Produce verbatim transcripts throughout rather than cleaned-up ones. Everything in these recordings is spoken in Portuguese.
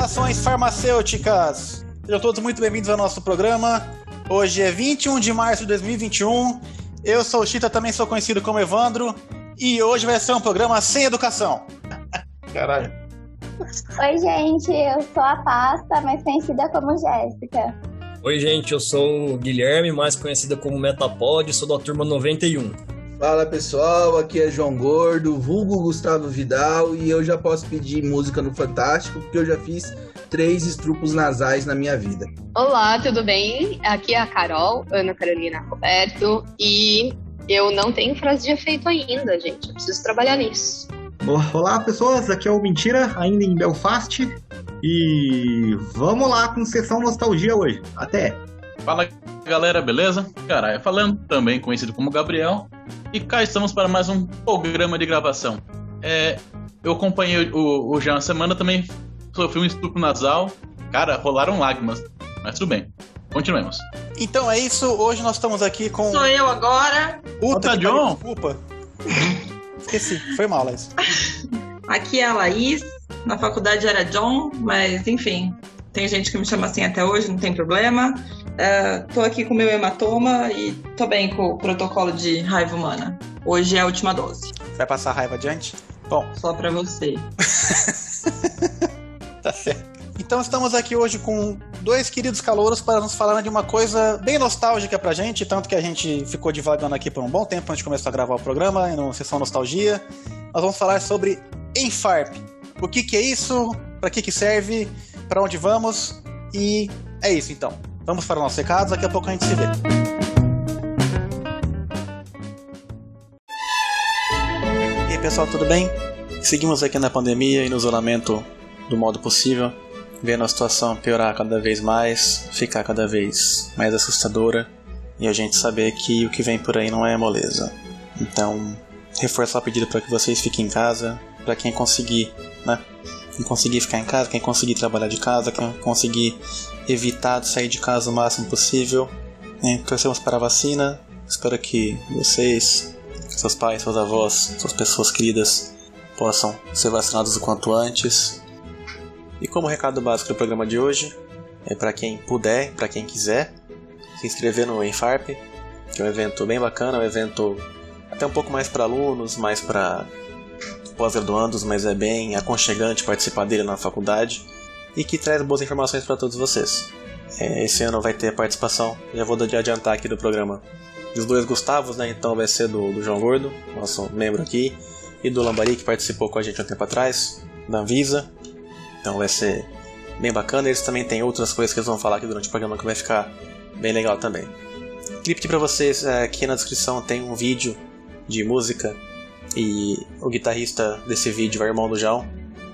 Relações farmacêuticas. Sejam todos muito bem-vindos ao nosso programa. Hoje é vinte e um de março de dois mil e vinte e um. Eu sou o Chita, também sou conhecido como Evandro. E hoje vai ser um programa sem educação. Caralho. Oi, gente, eu sou a Pasta, mais conhecida como Jéssica. Oi, gente, eu sou o Guilherme, mais conhecida como Metapod, sou da Turma noventa e um. Fala, pessoal, aqui é João Gordo, vulgo Gustavo Vidal, e eu já posso pedir música no Fantástico, porque eu já fiz três estrupos nasais na minha vida. Olá, tudo bem? Aqui é a Carol, Ana Carolina Roberto, e eu não tenho frase de efeito ainda, gente, eu preciso trabalhar nisso. Olá, pessoas, aqui é o Mentira, ainda em Belfast, e vamos lá com sessão nostalgia hoje, até! Fala, galera, beleza? Caralho, falando, também conhecido como Gabriel, e cá estamos para mais um programa de gravação. É, eu acompanhei o, o Jean na semana, também sofri um estupro nasal, cara, rolaram lágrimas, mas tudo bem, continuemos. Então é isso, hoje nós estamos aqui com... Sou eu agora! Puta, John! Desculpa! Esqueci, foi mal, Laís. Aqui é a Laís, na faculdade era John, mas enfim, tem gente que me chama assim até hoje, não tem problema. Uh, tô aqui com o meu hematoma e tô bem com o protocolo de raiva humana. Hoje é a última dose. Vai passar a raiva adiante? Bom. Só pra você. Tá certo. Então estamos aqui hoje com dois queridos calouros para nos falar de uma coisa bem nostálgica pra gente, tanto que a gente ficou divagando aqui por um bom tempo antes de começar a gravar o programa, em uma sessão nostalgia. Nós vamos falar sobre Enfarp. O que que é isso? Pra que que serve? Pra onde vamos? E é isso então. Vamos para os nossos recados, daqui a pouco a gente se vê. E aí, pessoal, tudo bem? Seguimos aqui na pandemia e no isolamento do modo possível. Vendo a situação piorar cada vez mais, ficar cada vez mais assustadora, e a gente saber que o que vem por aí não é moleza. Então, reforçar o pedido para que vocês fiquem em casa, para quem conseguir, né? Quem conseguir ficar em casa, quem conseguir trabalhar de casa, quem conseguir evitar de sair de casa o máximo possível. E torcemos para a vacina, espero que vocês, seus pais, seus avós, suas pessoas queridas possam ser vacinados o quanto antes. E como recado básico do programa de hoje, é para quem puder, para quem quiser, se inscrever no Enfarp, que é um evento bem bacana, é um evento até um pouco mais para alunos, mais para pós-graduandos, mas é bem aconchegante participar dele na faculdade e que traz boas informações para todos vocês. É, esse ano vai ter a participação, já vou adiantar aqui do programa, dos dois Gustavos, né? Então vai ser do, do João Gordo, nosso membro aqui, e do Lambari, que participou com a gente há um tempo atrás, da Anvisa. Então vai ser bem bacana. Eles também têm outras coisas que eles vão falar aqui durante o programa que vai ficar bem legal também. Queria pedir pra vocês, aqui na descrição tem um vídeo de música e o guitarrista desse vídeo é o irmão do João.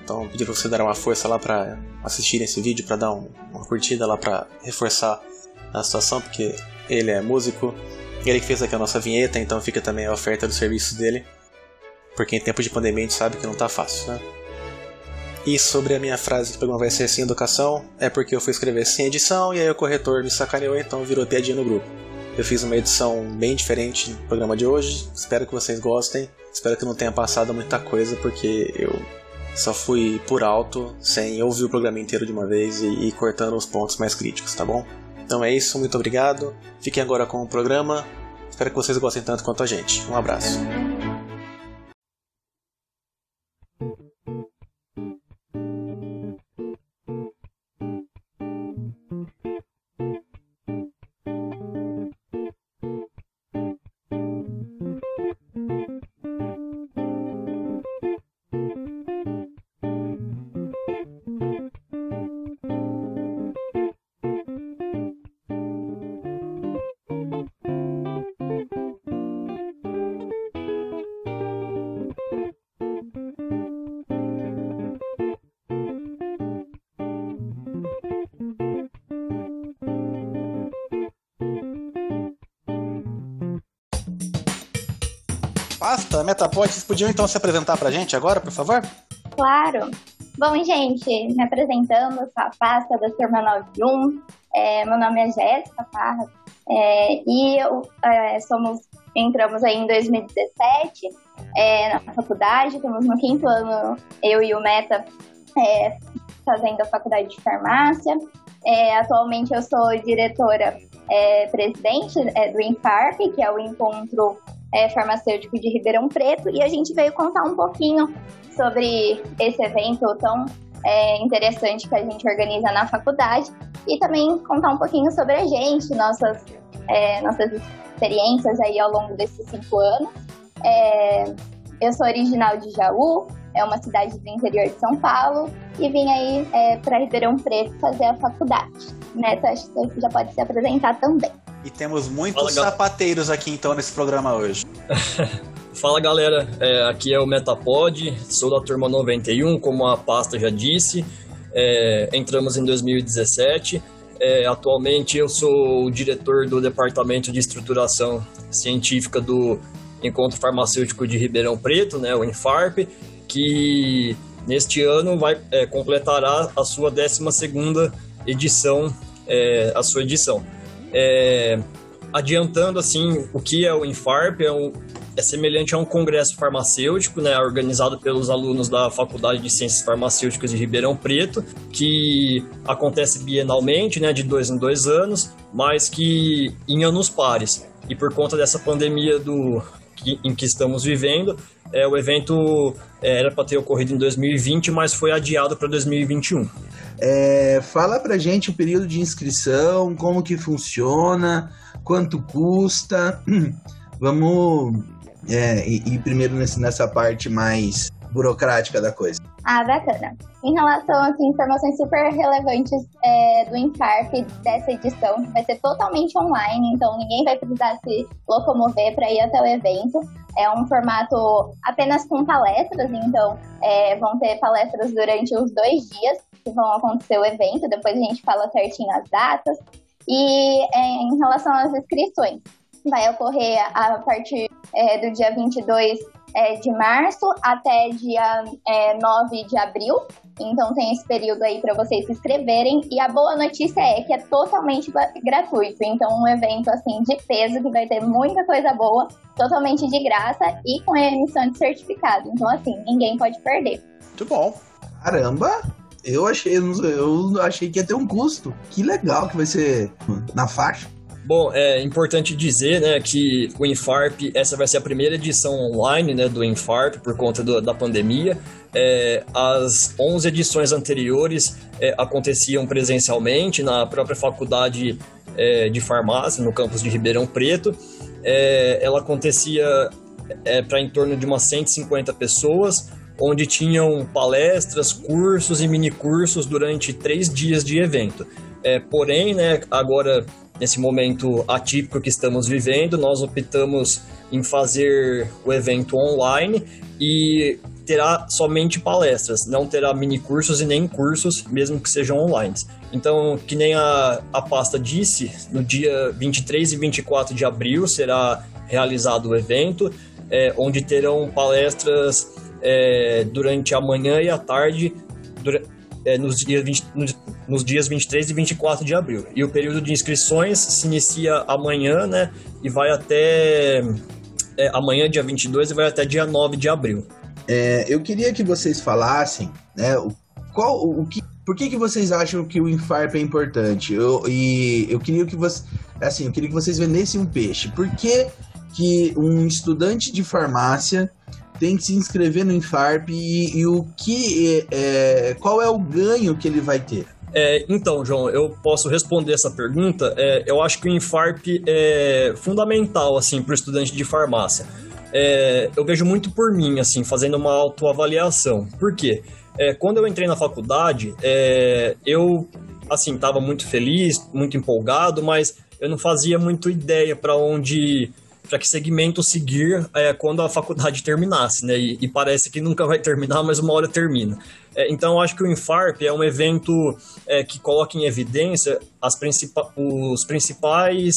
Então pedir pra vocês darem uma força lá pra assistirem esse vídeo, pra dar um, uma curtida lá pra reforçar a situação, porque ele é músico, ele que fez aqui a nossa vinheta, então fica também a oferta do serviço dele, porque em tempo de pandemia a gente sabe que não tá fácil, né? E sobre a minha frase que o programa vai ser sem educação, é porque eu fui escrever sem edição e aí o corretor me sacaneou, então virou piadinha no grupo. Eu fiz uma edição bem diferente do programa de hoje, espero que vocês gostem, espero que não tenha passado muita coisa, porque eu só fui por alto, sem ouvir o programa inteiro de uma vez e, e cortando os pontos mais críticos, tá bom? Então é isso, muito obrigado, fiquem agora com o programa, espero que vocês gostem tanto quanto a gente. Um abraço. Pasta, Metapod, vocês podiam então se apresentar pra gente agora, por favor? Claro! Bom, gente, me apresentando, sou a Pasta da Turma noventa e um, é, meu nome é Jéssica Parra, é, e eu, é, somos, entramos aí em dois mil e dezessete é, na faculdade, estamos no quinto ano, eu e o Meta, é, fazendo a faculdade de farmácia. É, atualmente eu sou diretora, é, presidente é, do Enfarp, que é o encontro é, farmacêutico de Ribeirão Preto, e a gente veio contar um pouquinho sobre esse evento tão é, interessante que a gente organiza na faculdade e também contar um pouquinho sobre a gente, nossas, é, nossas experiências aí ao longo desses cinco anos. É, eu sou original de Jaú, é uma cidade do interior de São Paulo, e vim aí é, para Ribeirão Preto fazer a faculdade. Neto, acho que você já pode se apresentar também. E temos muitos Fala, sapateiros aqui então nesse programa hoje. Fala galera, é, aqui é o Metapod, sou da Turma noventa e um, como a Pasta já disse, é, entramos em dois mil e dezessete, é, atualmente eu sou o diretor do Departamento de Estruturação Científica do Encontro Farmacêutico de Ribeirão Preto, né, o Enfarp, que neste ano vai, é, completará a sua décima segunda edição, é, a sua edição. É, adiantando assim, o que é o Enfarp, é, um, é semelhante a um congresso farmacêutico, né, organizado pelos alunos da Faculdade de Ciências Farmacêuticas de Ribeirão Preto, que acontece bienalmente, né, de dois em dois anos, mas que em anos pares. E por conta dessa pandemia do... em que estamos vivendo, é, o evento é, era para ter ocorrido em dois mil e vinte, mas foi adiado para dois mil e vinte e um. É, fala pra gente o período de inscrição, como que funciona, quanto custa. Vamos é, ir primeiro nessa parte mais burocrática da coisa. Ah, bacana. Em relação a assim, informações super relevantes é, do Enfarp dessa edição, vai ser totalmente online, então ninguém vai precisar se locomover para ir até o evento. É um formato apenas com palestras, então é, vão ter palestras durante os dois dias que vão acontecer o evento, depois a gente fala certinho as datas. E é, em relação às inscrições, vai ocorrer a partir é, do dia vinte e dois de março até dia é, nove de abril, então tem esse período aí para vocês se inscreverem, e a boa notícia é que é totalmente gratuito, então um evento assim de peso que vai ter muita coisa boa, totalmente de graça e com emissão de certificado, então assim, ninguém pode perder. Muito bom, caramba, eu achei, eu achei que ia ter um custo, que legal que vai ser na faixa. Bom, é importante dizer, né, que o Enfarp, essa vai ser a primeira edição online, né, do Enfarp por conta do, da pandemia. É, as onze edições anteriores é, aconteciam presencialmente na própria faculdade é, de farmácia, no campus de Ribeirão Preto. É, ela acontecia é, para em torno de umas cento e cinquenta pessoas, onde tinham palestras, cursos e minicursos durante três dias de evento. É, porém, né, agora... nesse momento atípico que estamos vivendo, nós optamos em fazer o evento online e terá somente palestras, não terá minicursos e nem cursos, mesmo que sejam online. Então, que nem a, a Pasta disse, no dia vinte e três e vinte e quatro de abril será realizado o evento, é, onde terão palestras é, durante a manhã e a tarde, durante... É, nos, dias vinte, nos, nos dias vinte e três e vinte e quatro de abril. E o período de inscrições se inicia amanhã, né? E vai até... É, amanhã, dia vinte e dois, e vai até dia nove de abril. É, eu queria que vocês falassem, né? O, qual, o, o que, por que, que vocês acham que o Enfarp é importante? Eu, e eu queria que você, assim, eu queria que vocês vendessem um peixe. Por que, que um estudante de farmácia... tem que se inscrever no Enfarp e, e o que é, é, qual é o ganho que ele vai ter? É, então, João, eu posso responder essa pergunta. É, eu acho que o Enfarp é fundamental assim, para o estudante de farmácia. É, eu vejo muito por mim, assim, fazendo uma autoavaliação. Por quê? É, quando eu entrei na faculdade, é, eu assim, tava muito feliz, muito empolgado, mas eu não fazia muito ideia para onde... para que segmento seguir é, quando a faculdade terminasse, né? E, e parece que nunca vai terminar, mas uma hora termina. É, então, acho que o Enfarp é um evento é, que coloca em evidência as principi- os principais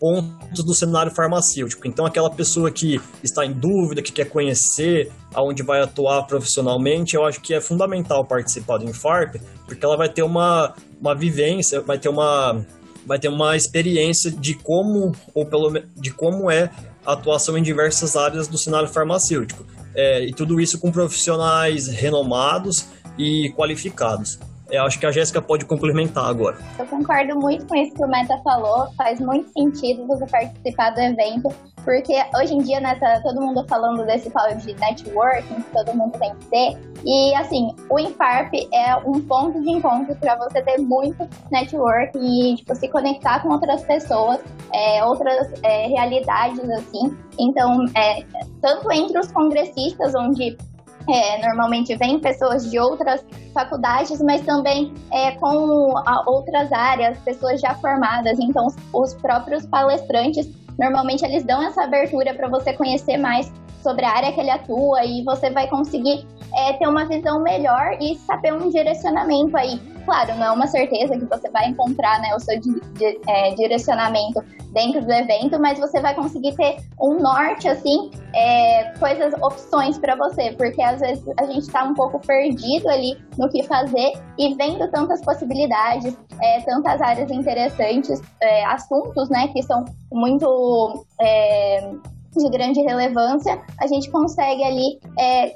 pontos do cenário farmacêutico. Então, aquela pessoa que está em dúvida, que quer conhecer aonde vai atuar profissionalmente, eu acho que é fundamental participar do Enfarp, porque ela vai ter uma, uma vivência, vai ter uma... vai ter uma experiência de como, ou pelo, de como é a atuação em diversas áreas do cenário farmacêutico. É, e tudo isso com profissionais renomados e qualificados. Eu acho que a Jéssica pode complementar agora. Eu concordo muito com isso que o Meta falou. Faz muito sentido você participar do evento, porque hoje em dia, né, tá todo mundo falando desse tal de networking, que todo mundo tem que ter. E, assim, o Enfarp é um ponto de encontro para você ter muito networking e, tipo, se conectar com outras pessoas, é, outras é, realidades, assim. Então, é, tanto entre os congressistas, onde... É, normalmente vem pessoas de outras faculdades, mas também é, com a, outras áreas, pessoas já formadas. Então, os, os próprios palestrantes, normalmente eles dão essa abertura para você conhecer mais sobre a área que ele atua, e você vai conseguir é, ter uma visão melhor e saber um direcionamento aí. Claro, não é uma certeza que você vai encontrar, né, o seu di- di- é, direcionamento dentro do evento, mas você vai conseguir ter um norte, assim, é, coisas, opções para você, porque às vezes a gente está um pouco perdido ali no que fazer, e vendo tantas possibilidades, é, tantas áreas interessantes, é, assuntos, né, que são muito... É, de grande relevância, a gente consegue ali é,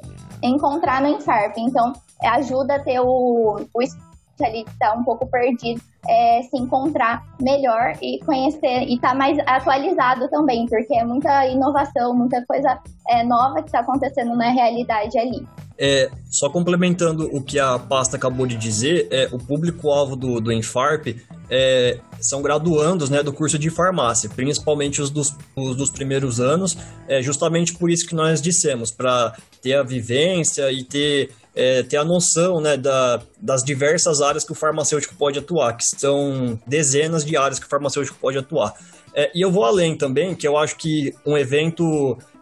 encontrar no Enfarp. Então, ajuda a ter o, o ali que está um pouco perdido, é, se encontrar melhor e conhecer, e estar tá mais atualizado também, porque é muita inovação, muita coisa é, nova que está acontecendo na realidade ali. É, só complementando o que a Pasta acabou de dizer, é, o público-alvo do, do Enfarp é, são graduandos, né, do curso de farmácia, principalmente os dos, os dos primeiros anos, é justamente por isso que nós dissemos, para ter a vivência e ter, é, ter a noção, né, da, das diversas áreas que o farmacêutico pode atuar, que são dezenas de áreas que o farmacêutico pode atuar. É, e eu vou além também, que eu acho que um evento...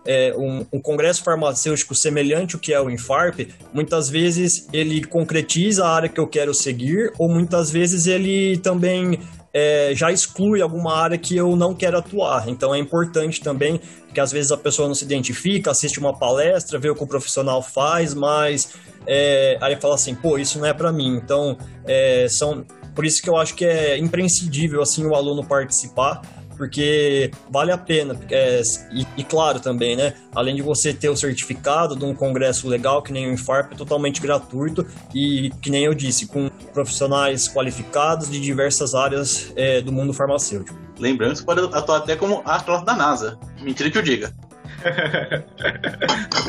É, um, um congresso farmacêutico semelhante ao que é o Enfarp, muitas vezes ele concretiza a área que eu quero seguir, ou muitas vezes ele também é, já exclui alguma área que eu não quero atuar. Então é importante também que às vezes a pessoa não se identifica, assiste uma palestra, vê o que o profissional faz, mas é, aí fala assim, pô, isso não é pra mim. Então é, são, por isso que eu acho que é imprescindível, assim, o aluno participar, porque vale a pena, é, e, e claro também, né, além de você ter o certificado de um congresso legal, que nem o Enfarp, é totalmente gratuito e, que nem eu disse, com profissionais qualificados de diversas áreas é, do mundo farmacêutico. Lembrando que você pode atuar até como astronauta da NASA, mentira que eu diga.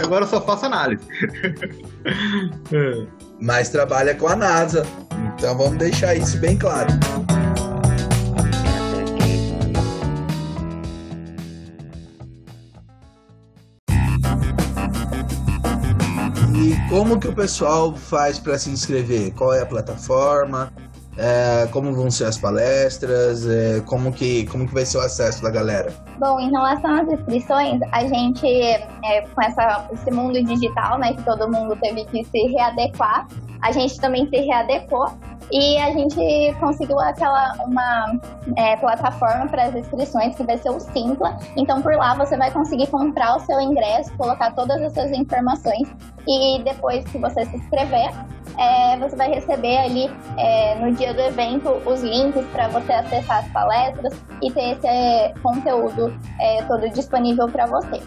Agora eu só faço análise. Mas trabalha com a NASA, então vamos deixar isso bem claro. Como que o pessoal faz para se inscrever? Qual é a plataforma? É, como vão ser as palestras? É, como, que, como que vai ser o acesso da galera? Bom, em relação às inscrições, a gente, é, com essa, esse mundo digital, né, que todo mundo teve que se readequar, a gente também se readecou e a gente conseguiu aquela, uma é, plataforma para as inscrições, que vai ser o Simpla. Então, por lá você vai conseguir comprar o seu ingresso, colocar todas as suas informações, e depois que você se inscrever, é, você vai receber ali é, no dia do evento os links para você acessar as palestras e ter esse conteúdo é, todo disponível para você.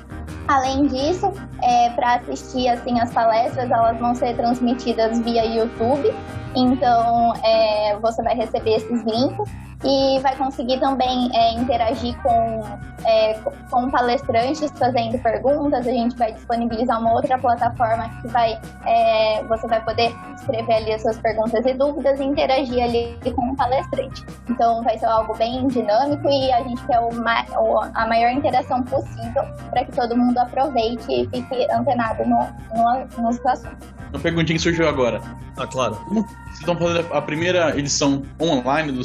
Além disso, é, para assistir, assim, as palestras, elas vão ser transmitidas via YouTube, então é, você vai receber esses links e vai conseguir também é, interagir com, é, com palestrantes fazendo perguntas. A gente vai disponibilizar uma outra plataforma que vai, é, você vai poder escrever ali as suas perguntas e dúvidas e interagir ali com o palestrante. Então vai ser algo bem dinâmico e a gente quer o ma- o, a maior interação possível para que todo mundo aproveite e fique antenado no, no, nos assuntos. Uma perguntinha que surgiu agora. Ah, claro. Vocês estão fazendo a primeira edição online do,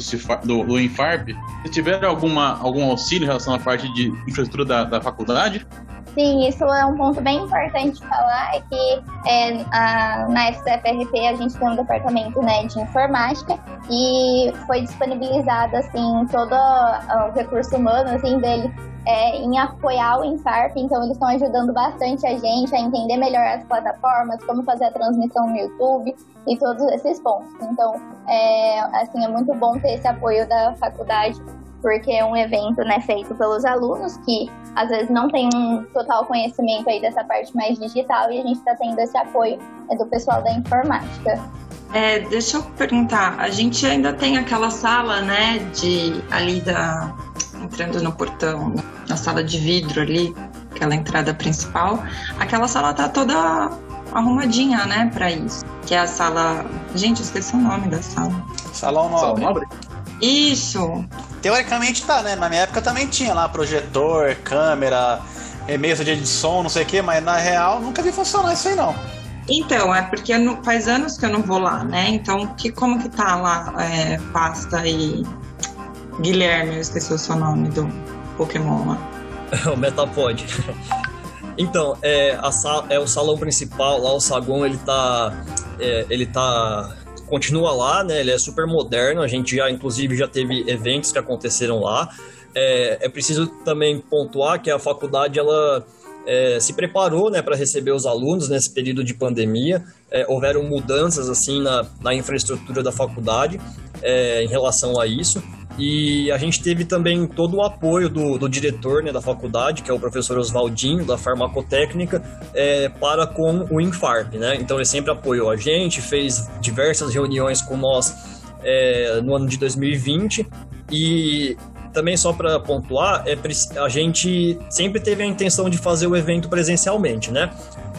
do, do Enfarp. Vocês tiveram alguma, algum auxílio em relação à parte de infraestrutura da, da faculdade? Sim, isso é um ponto bem importante de falar, é que é, a, na F C F R P a gente tem um departamento, né, de informática, e foi disponibilizado, assim, todo o recurso humano, assim, dele é, em apoiar o Enfarp. Então eles estão ajudando bastante a gente a entender melhor as plataformas, como fazer a transmissão no YouTube e todos esses pontos. Então, é, assim, é muito bom ter esse apoio da faculdade, porque é um evento, né, feito pelos alunos que às vezes não tem um total conhecimento aí dessa parte mais digital, e a gente está tendo esse apoio do pessoal da informática. É, deixa eu perguntar, a gente ainda tem aquela sala, né, de ali da... entrando no portão, na sala de vidro ali, aquela entrada principal, aquela sala tá toda arrumadinha, né, pra isso. Que é a sala... Gente, eu esqueci o nome da sala. Salão Nobre. Nobre? Isso! Teoricamente tá, né? Na minha época também tinha lá projetor, câmera, mesa de som, não sei o que, mas na real nunca vi funcionar isso aí não. Então, é porque faz anos que eu não vou lá, né? Então, que, como que tá lá, é, Pasta e Guilherme, eu esqueci o seu nome do Pokémon lá. É o Metapod. Então, é, a sala, é o salão principal lá, o saguão, ele tá... É, ele tá... continua lá, né? Ele é super moderno, a gente já, inclusive, já teve eventos que aconteceram lá. É, é preciso também pontuar que a faculdade, ela... É, se preparou, né, para receber os alunos nesse período de pandemia. É, houveram mudanças assim, na, na infraestrutura da faculdade, é, em relação a isso, e a gente teve também todo o apoio do, do diretor, né, da faculdade, que é o professor Oswaldinho, da Farmacotécnica, é, para com o Enfarp, né? Então ele sempre apoiou a gente, fez diversas reuniões com nós, é, no ano de dois mil e vinte. E também, só para pontuar, é, a gente sempre teve a intenção de fazer o evento presencialmente, né?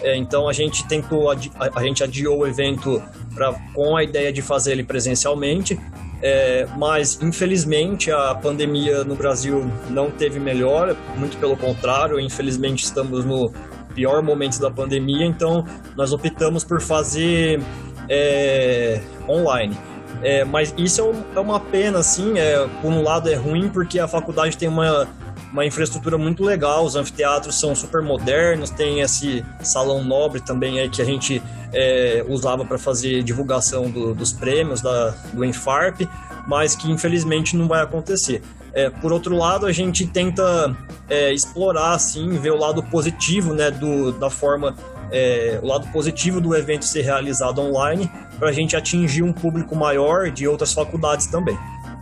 É, então, a gente tentou, adi- a, a gente adiou o evento pra, com a ideia de fazer ele presencialmente, é, mas, infelizmente, a pandemia no Brasil não teve melhora, muito pelo contrário, infelizmente, estamos no pior momento da pandemia, então, nós optamos por fazer, é, online. É, mas isso é, um, é uma pena, assim, é, por um lado é ruim porque a faculdade tem uma, uma infraestrutura muito legal, os anfiteatros são super modernos, tem esse salão nobre também aí que a gente, é, usava para fazer divulgação do, dos prêmios da, do Enfarp, mas que infelizmente não vai acontecer. É, por outro lado, a gente tenta, é, explorar, assim, ver o lado positivo, né, do, da forma... É, o lado positivo do evento ser realizado online, para a gente atingir um público maior de outras faculdades também.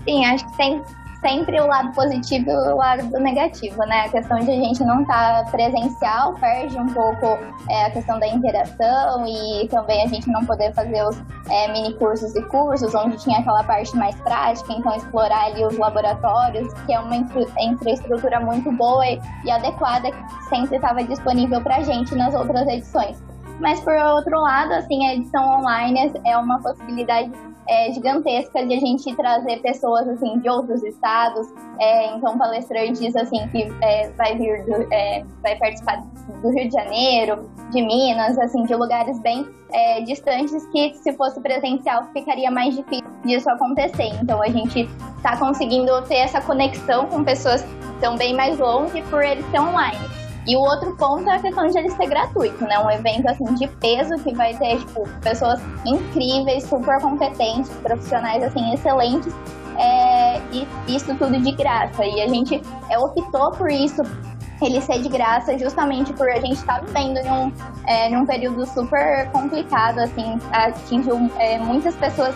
Sim, acho que tem sempre o lado positivo e o lado negativo, né? A questão de a gente não estar tá presencial perde um pouco, é, a questão da interação, e também a gente não poder fazer os, é, mini cursos e cursos, onde tinha aquela parte mais prática, então explorar ali os laboratórios, que é uma infra- infraestrutura muito boa e, e adequada, que sempre estava disponível pra gente nas outras edições. Mas, por outro lado, assim, a edição online é uma possibilidade, é, gigantesca de a gente trazer pessoas, assim, de outros estados, é, então palestrantes, assim, que, é, vai vir do, é, vai participar do Rio de Janeiro, de Minas, assim, de lugares bem, é, distantes, que se fosse presencial ficaria mais difícil disso acontecer. Então a gente está conseguindo ter essa conexão com pessoas que estão bem mais longe por eles ser online. E o outro ponto é a questão de ele ser gratuito, né? Um evento, assim, de peso, que vai ter, tipo, pessoas incríveis, super competentes, profissionais, assim, excelentes, é, e isso tudo de graça. E a gente, é, optou por isso, ele ser de graça, justamente por a gente estar vivendo em um, é, num período super complicado, assim, atingiu, é, muitas pessoas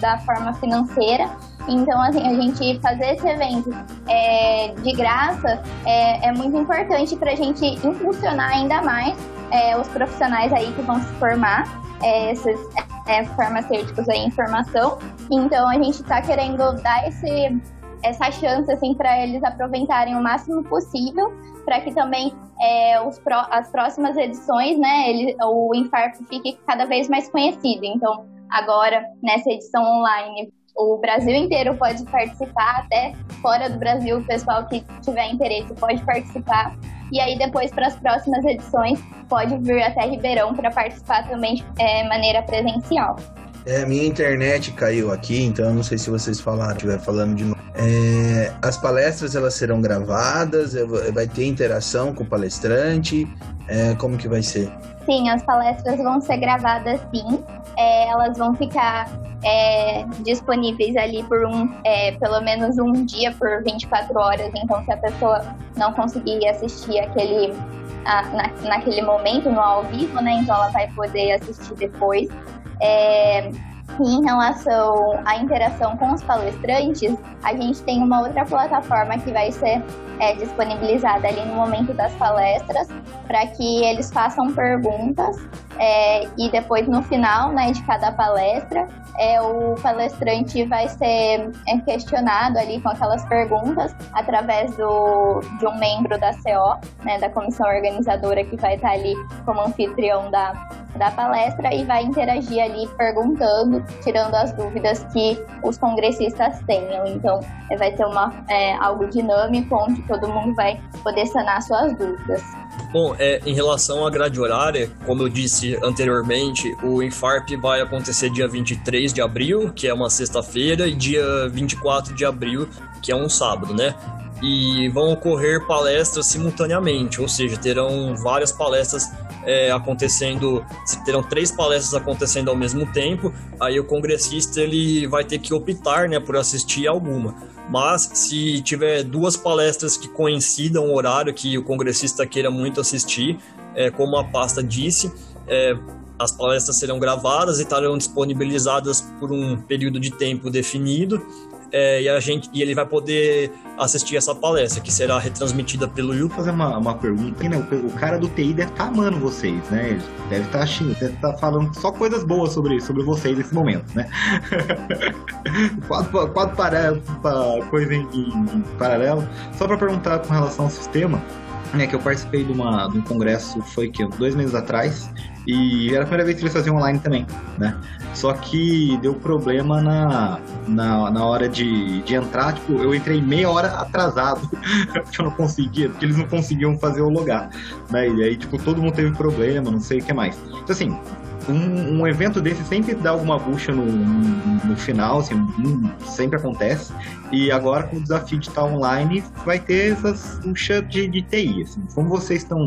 da forma financeira. Então, assim, a gente fazer esse evento, é, de graça, é, é muito importante para a gente impulsionar ainda mais, é, os profissionais aí que vão se formar, é, esses, é, farmacêuticos aí em formação. Então, a gente está querendo dar esse, essa chance, assim, para eles aproveitarem o máximo possível, para que também, é, os pro, as próximas edições, né, ele, o Enfarp fique cada vez mais conhecido. Então, agora, nessa edição online... O Brasil inteiro pode participar, até fora do Brasil, o pessoal que tiver interesse pode participar. E aí depois, para as próximas edições, pode vir até Ribeirão para participar também de, é, maneira presencial. É, minha internet caiu aqui, então eu não sei se vocês falaram, estiver falando de novo. É, as palestras, elas serão gravadas, vai ter interação com o palestrante, é, como que vai ser? Sim, as palestras vão ser gravadas, sim, é, elas vão ficar... É, disponíveis ali por um, é, pelo menos um dia por vinte e quatro horas, então se a pessoa não conseguir assistir aquele, a, na, naquele momento, no ao vivo, né, então ela vai poder assistir depois. É, E em relação à interação com os palestrantes, a gente tem uma outra plataforma que vai ser é, disponibilizada ali no momento das palestras, para que eles façam perguntas é, e depois no final, né, de cada palestra, é, o palestrante vai ser questionado ali com aquelas perguntas através do, de um membro da C O, né, da comissão organizadora, que vai estar ali como anfitrião da, da palestra e vai interagir ali perguntando, tirando as dúvidas que os congressistas tenham. Então, vai ter uma, é, algo dinâmico, onde todo mundo vai poder sanar suas dúvidas. Bom, é, em relação à grade horária, como eu disse anteriormente, o Enfarp vai acontecer dia vinte e três de abril, que é uma sexta-feira, e dia vinte e quatro de abril, que é um sábado, né? E vão ocorrer palestras simultaneamente, ou seja, terão várias palestras é, acontecendo, terão três palestras acontecendo ao mesmo tempo. Aí o congressista ele vai ter que optar, né, por assistir alguma. Mas se tiver duas palestras que coincidam o horário que o congressista queira muito assistir, é, como a pasta disse, é, as palestras serão gravadas e estarão disponibilizadas por um período de tempo definido. É, e, a gente, e ele vai poder assistir essa palestra, que será retransmitida pelo YouTube. Vou fazer uma, uma pergunta. O cara do T I deve estar amando vocês, né? Ele deve estar xingando, deve estar falando só coisas boas sobre, sobre vocês nesse momento, né? Quatro, quatro para, para, coisa em, em paralelo. Só para perguntar com relação ao sistema, né, que eu participei de, uma, de um congresso, foi que dois meses atrás, e era a primeira vez que eles faziam online também, né? Só que deu problema na, na, na hora de, de entrar, tipo, eu entrei meia hora atrasado, porque eu não conseguia, porque eles não conseguiam fazer o logar, né? E aí, tipo, todo mundo teve problema, não sei o que mais. Então, assim, um, um evento desse sempre dá alguma bucha no, no, no final, assim, um, sempre acontece. E agora, com o desafio de estar online, vai ter essas buchas de, de T I, assim. Como vocês estão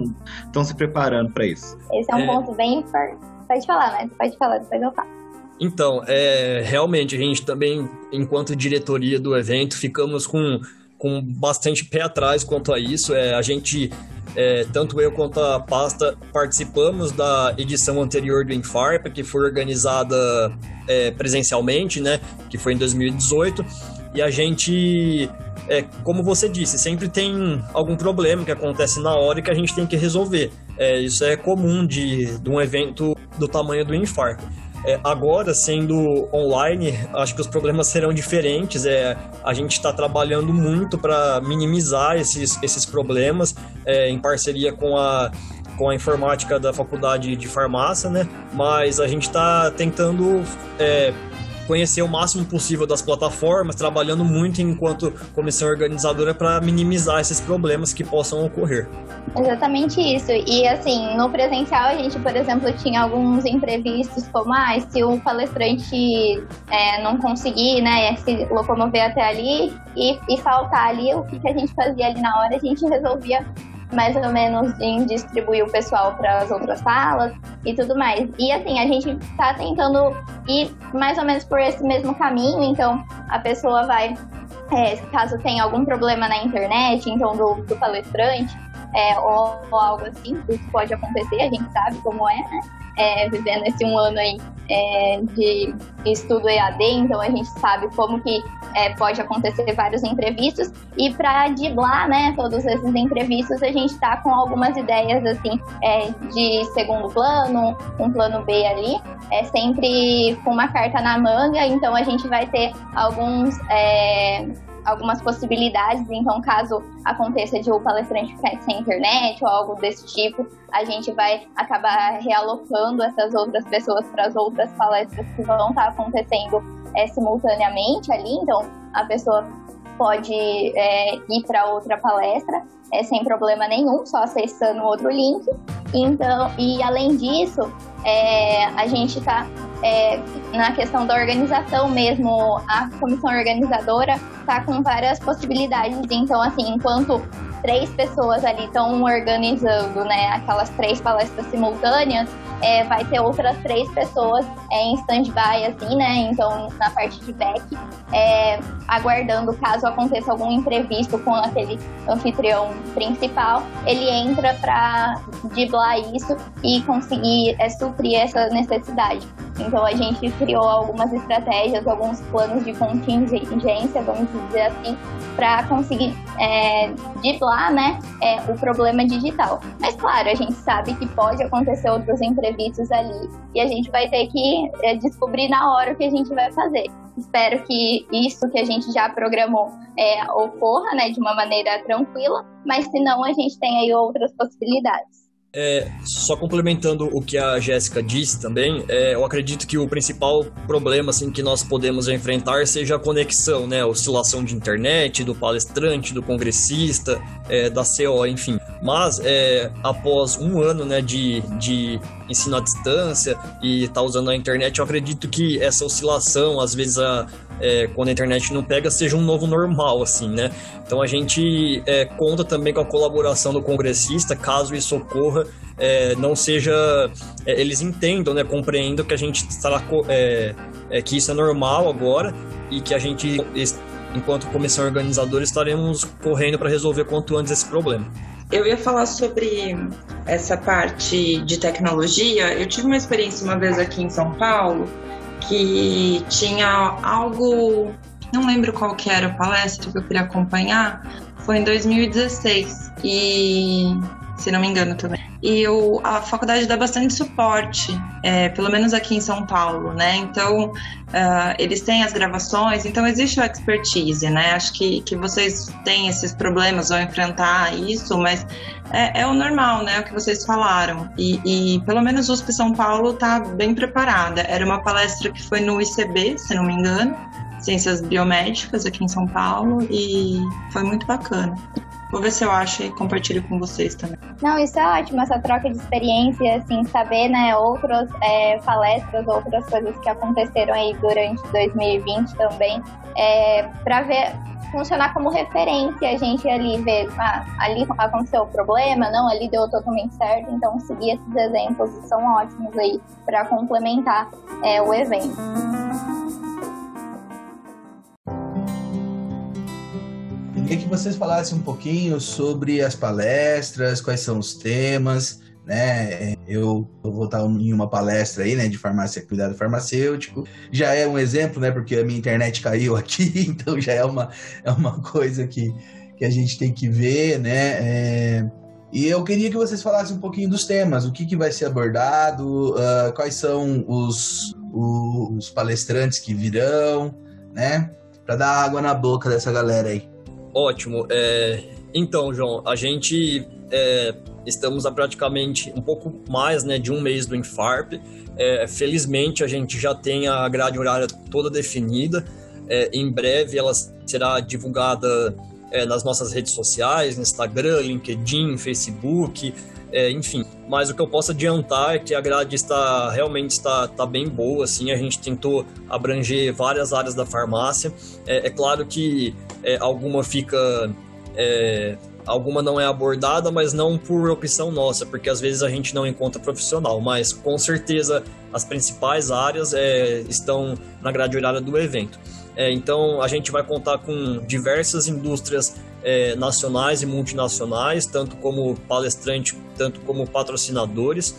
estão se preparando para isso? Esse é um é... ponto bem importante. Pode falar, né? Pode falar, depois eu falo. Então, é, realmente, a gente também, enquanto diretoria do evento, ficamos com, com bastante pé atrás quanto a isso. É, a gente, é, tanto eu quanto a pasta, participamos da edição anterior do Enfarp, que foi organizada é, presencialmente, né? Que foi em dois mil e dezoito. E a gente, é, como você disse, sempre tem algum problema que acontece na hora e que a gente tem que resolver. É, isso é comum de, de um evento do tamanho do Enfarp. É, agora, sendo online, acho que os problemas serão diferentes. É, a gente está trabalhando muito para minimizar esses, esses problemas, é, em parceria com a, com a informática da Faculdade de Farmácia, né? Mas a gente está tentando é, conhecer o máximo possível das plataformas, trabalhando muito enquanto comissão organizadora para minimizar esses problemas que possam ocorrer. Exatamente isso. E assim, no presencial a gente, por exemplo, tinha alguns imprevistos, como ah, se o palestrante é, não conseguir, né, se locomover até ali e, e faltar ali, o que, que a gente fazia ali na hora, a gente resolvia mais ou menos em distribuir o pessoal para as outras salas e tudo mais. E assim, a gente está tentando ir mais ou menos por esse mesmo caminho. Então, a pessoa vai, é, caso tenha algum problema na internet, então do, do palestrante, é, ou, ou algo assim, isso pode acontecer, a gente sabe como é, né? É, vivendo esse um ano aí é, de estudo E A D, então a gente sabe como que é, pode acontecer vários imprevistos. E para driblar, né, todos esses imprevistos, a gente está com algumas ideias assim, é, de segundo plano, um plano B ali, é sempre com uma carta na manga. Então a gente vai ter alguns... É, algumas possibilidades. Então, caso aconteça de o palestrante ficar sem internet ou algo desse tipo, a gente vai acabar realocando essas outras pessoas para as outras palestras que vão estar acontecendo é, simultaneamente ali. Então, a pessoa pode é, ir para outra palestra é, sem problema nenhum, só acessando outro link. Então, e além disso, é, a gente está é, na questão da organização mesmo, a comissão organizadora está com várias possibilidades. Então, assim, enquanto três pessoas ali estão organizando, né, aquelas três palestras simultâneas, é, vai ter outras três pessoas é, em stand-by, assim, né, então na parte de back, é, aguardando caso aconteça algum imprevisto com aquele anfitrião principal, ele entra para driblar isso e conseguir é, suprir essa necessidade. Então a gente criou algumas estratégias, alguns planos de contingência, vamos dizer assim, para conseguir é, driblar, né, é, o problema digital. Mas claro, a gente sabe que pode acontecer outros imprevistos ali e a gente vai ter que é, descobrir na hora o que a gente vai fazer. Espero que isso que a gente já programou é, ocorra, né, de uma maneira tranquila, mas se não, a gente tem aí outras possibilidades. É, só complementando o que a Jéssica disse também, é, eu acredito que o principal problema assim, que nós podemos enfrentar seja a conexão, né? A oscilação de internet, do palestrante, do congressista, é, da C O, enfim. Mas é, após um ano, né, de, de ensino à distância e estar tá usando a internet, eu acredito que essa oscilação, às vezes a... É, quando a internet não pega, seja um novo normal, assim, né? Então a gente é, conta também com a colaboração do congressista, caso isso ocorra, é, não seja... É, eles entendam, né? Compreendam que a gente estará... É, é, que isso é normal agora e que a gente, enquanto comissão organizadora, estaremos correndo para resolver quanto antes esse problema. Eu ia falar sobre essa parte de tecnologia. Eu tive uma experiência uma vez aqui em São Paulo, que tinha algo, não lembro qual que era a palestra que eu queria acompanhar, foi em dois mil e dezesseis, e se não me engano também. E eu, a faculdade dá bastante suporte, é, pelo menos aqui em São Paulo, né? Então, uh, eles têm as gravações, então existe a expertise, né? Acho que, que vocês têm esses problemas, vão enfrentar isso, mas é, é o normal, né? O que vocês falaram. E, e pelo menos a U S P São Paulo está bem preparada. Era uma palestra que foi no I C B, se não me engano, Ciências Biomédicas aqui em São Paulo, e foi muito bacana. Vou ver se eu acho e compartilho com vocês também. Não, isso é ótimo, essa troca de experiência, assim, saber, né, outras é, palestras, outras coisas que aconteceram aí durante dois mil e vinte também, é, para ver, funcionar como referência, a gente ali ver, ah, ali aconteceu o problema, não, ali deu totalmente certo, então seguir esses exemplos são ótimos aí para complementar é, o evento. Queria que vocês falassem um pouquinho sobre as palestras, quais são os temas, né? Eu vou estar em uma palestra aí, né, de farmácia e cuidado farmacêutico. Já é um exemplo, né, porque a minha internet caiu aqui, então já é uma, é uma coisa que, que a gente tem que ver, né? É... E eu queria que vocês falassem um pouquinho dos temas, o que, que vai ser abordado, uh, quais são os, os palestrantes que virão, né? Para dar água na boca dessa galera aí. Ótimo. É, então, João, a gente é, estamos há praticamente um pouco mais, né, de um mês do Enfarp. É, felizmente, a gente já tem a grade horária toda definida. É, em breve, ela será divulgada é, nas nossas redes sociais, no Instagram, LinkedIn, Facebook, é, enfim. Mas o que eu posso adiantar é que a grade está, realmente está, está bem boa, assim. A gente tentou abranger várias áreas da farmácia. É, é claro que é, alguma fica... É, alguma não é abordada, mas não por opção nossa, porque às vezes a gente não encontra profissional. Mas, com certeza, as principais áreas é, estão na grade horária do evento. É, então, a gente vai contar com diversas indústrias É, nacionais e multinacionais, tanto como palestrante, tanto como patrocinadores.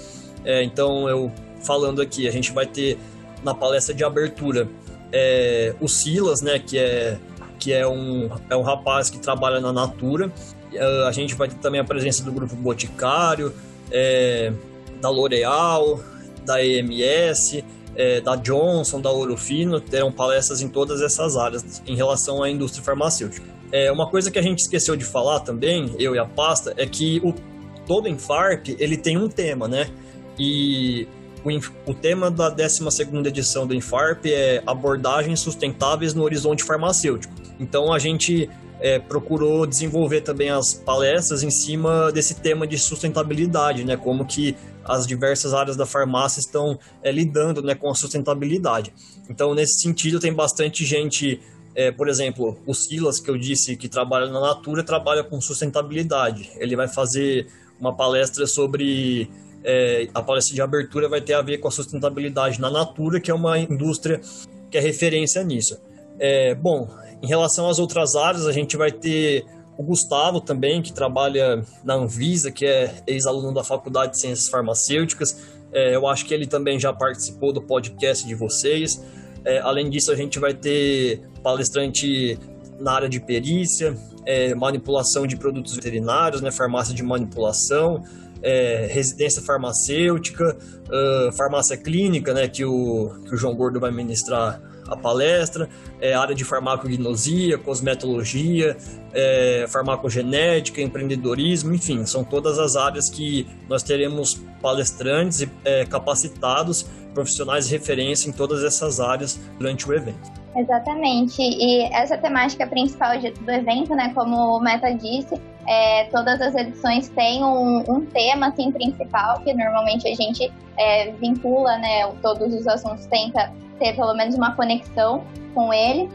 É, então, eu falando aqui, a gente vai ter na palestra de abertura é, o Silas, né, que, é, que é, um, é um rapaz que trabalha na Natura. É, a gente vai ter também a presença do Grupo Boticário, é, da L'Oréal, da E M S, é, da Johnson, da Ouro Fino. Terão palestras em todas essas áreas em relação à indústria farmacêutica. É, uma coisa que a gente esqueceu de falar também, eu e a Pasta, é que o, todo Enfarp, ele tem um tema, né? E o, o tema da décima segunda edição do Enfarp é abordagens sustentáveis no horizonte farmacêutico. Então, a gente é, procurou desenvolver também as palestras em cima desse tema de sustentabilidade, né? Como que as diversas áreas da farmácia estão é, lidando, né, com a sustentabilidade. Então, nesse sentido, tem bastante gente... É, por exemplo, o Silas, que eu disse que trabalha na Natura, trabalha com sustentabilidade. Ele vai fazer uma palestra sobre... É, a palestra de abertura vai ter a ver com a sustentabilidade na Natura, que é uma indústria que é referência nisso. É, bom, em relação às outras áreas, a gente vai ter o Gustavo também, que trabalha na Anvisa, que é ex-aluno da Faculdade de Ciências Farmacêuticas. É, eu acho que ele também já participou do podcast de vocês. É, além disso, a gente vai ter palestrante na área de perícia, é, manipulação de produtos veterinários, né, farmácia de manipulação, é, residência farmacêutica, uh, farmácia clínica, né, que, o, que o João Gordo vai ministrar a palestra, é, área de farmacognosia, cosmetologia, é, farmacogenética, empreendedorismo, enfim, são todas as áreas que nós teremos palestrantes é, capacitados, profissionais de referência em todas essas áreas durante o evento. Exatamente, e essa temática principal do evento, né, como o Meta disse, é, todas as edições têm um, um tema assim, principal, que normalmente a gente é, vincula, né, todos os assuntos, tenta ter pelo menos uma conexão com ele.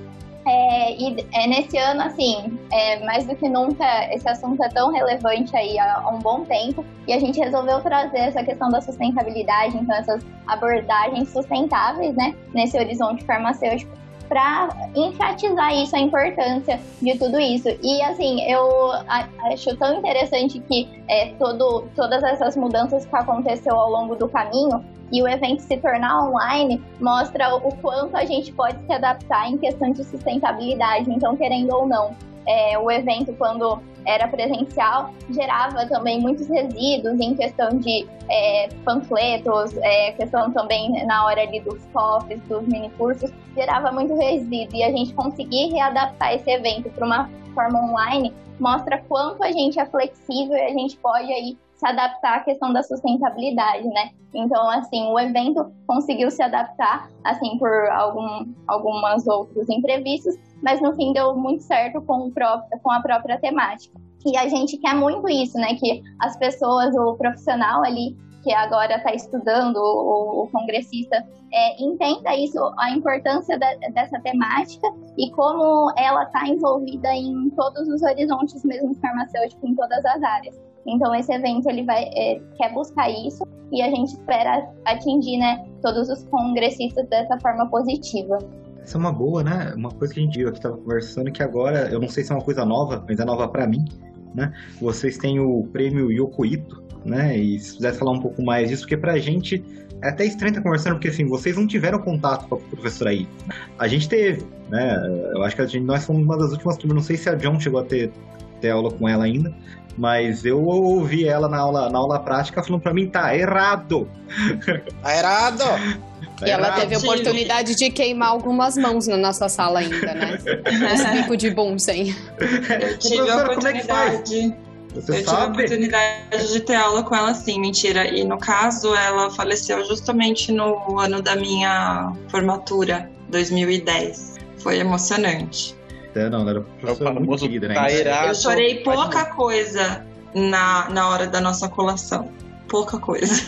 É, e é, nesse ano, assim, é, mais do que nunca, esse assunto é tão relevante aí há, há um bom tempo, e a gente resolveu trazer essa questão da sustentabilidade, então essas abordagens sustentáveis, né, nesse horizonte farmacêutico, para enfatizar isso, a importância de tudo isso. E assim, eu acho tão interessante que é, todo, todas essas mudanças que aconteceu ao longo do caminho, e o evento se tornar online, mostra o quanto a gente pode se adaptar em questão de sustentabilidade. Então, querendo ou não, é, o evento, quando era presencial, gerava também muitos resíduos em questão de é, panfletos, é, questão também na hora ali dos cofres, dos minicursos, gerava muito resíduo. E a gente conseguir readaptar esse evento para uma forma online mostra quanto a gente é flexível e a gente pode aí se adaptar à questão da sustentabilidade, né? Então, assim, o evento conseguiu se adaptar, assim, por algum, algumas outros imprevistos, mas no fim deu muito certo com, o próprio, com a própria temática. E a gente quer muito isso, né? Que as pessoas, o profissional ali, que agora está estudando, o, o congressista, é, entenda isso, a importância da, dessa temática e como ela está envolvida em todos os horizontes mesmo farmacêuticos, em todas as áreas. Então, esse evento, ele vai, é, quer buscar isso e a gente espera atingir, né, todos os congressistas dessa forma positiva. Isso é uma boa, né? Uma coisa que a gente viu aqui, estava conversando, que agora, eu não sei se é uma coisa nova, mas é nova para mim, né? Vocês têm o prêmio Yoko Ito, né? E se pudesse falar um pouco mais disso, porque pra gente é até estranho estar conversando, porque assim, vocês não tiveram contato com a professora Ito. A gente teve, né? Eu acho que a gente, nós fomos uma das últimas turmas, não sei se a John chegou a ter, ter aula com ela ainda, mas eu ouvi ela na aula, na aula prática falando pra mim, tá errado! Tá errado! E ela teve a oportunidade de queimar algumas mãos na nossa sala ainda, né? Uns bico de bunsen. Eu tive a oportunidade. Você eu sabe? Tive a oportunidade de ter aula com ela, sim, mentira. E no caso, ela faleceu justamente no ano da minha formatura, dois mil e dez. Foi emocionante. É, não, era muito querida, né? Eu chorei pouca coisa na, na hora da nossa colação. Pouca coisa.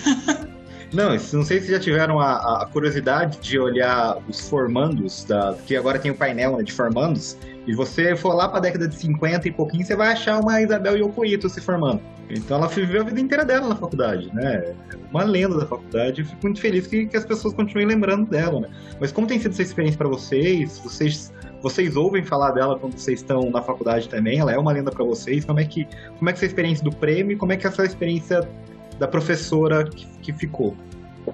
Não, não sei se já tiveram a, a curiosidade de olhar os formandos, da, que agora tem o painel, né, de formandos, e você for lá pra década de cinquenta e pouquinho, você vai achar uma Isabel Yoko Ito se formando. Então ela viveu a vida inteira dela na faculdade, né? Uma lenda da faculdade. Eu fico muito feliz que, que as pessoas continuem lembrando dela, né? Mas como tem sido essa experiência pra vocês? Vocês... Vocês ouvem falar dela quando vocês estão na faculdade também? Ela é uma lenda para vocês? Como é que como é que é a experiência do prêmio? Como é que é a sua experiência da professora que, que ficou?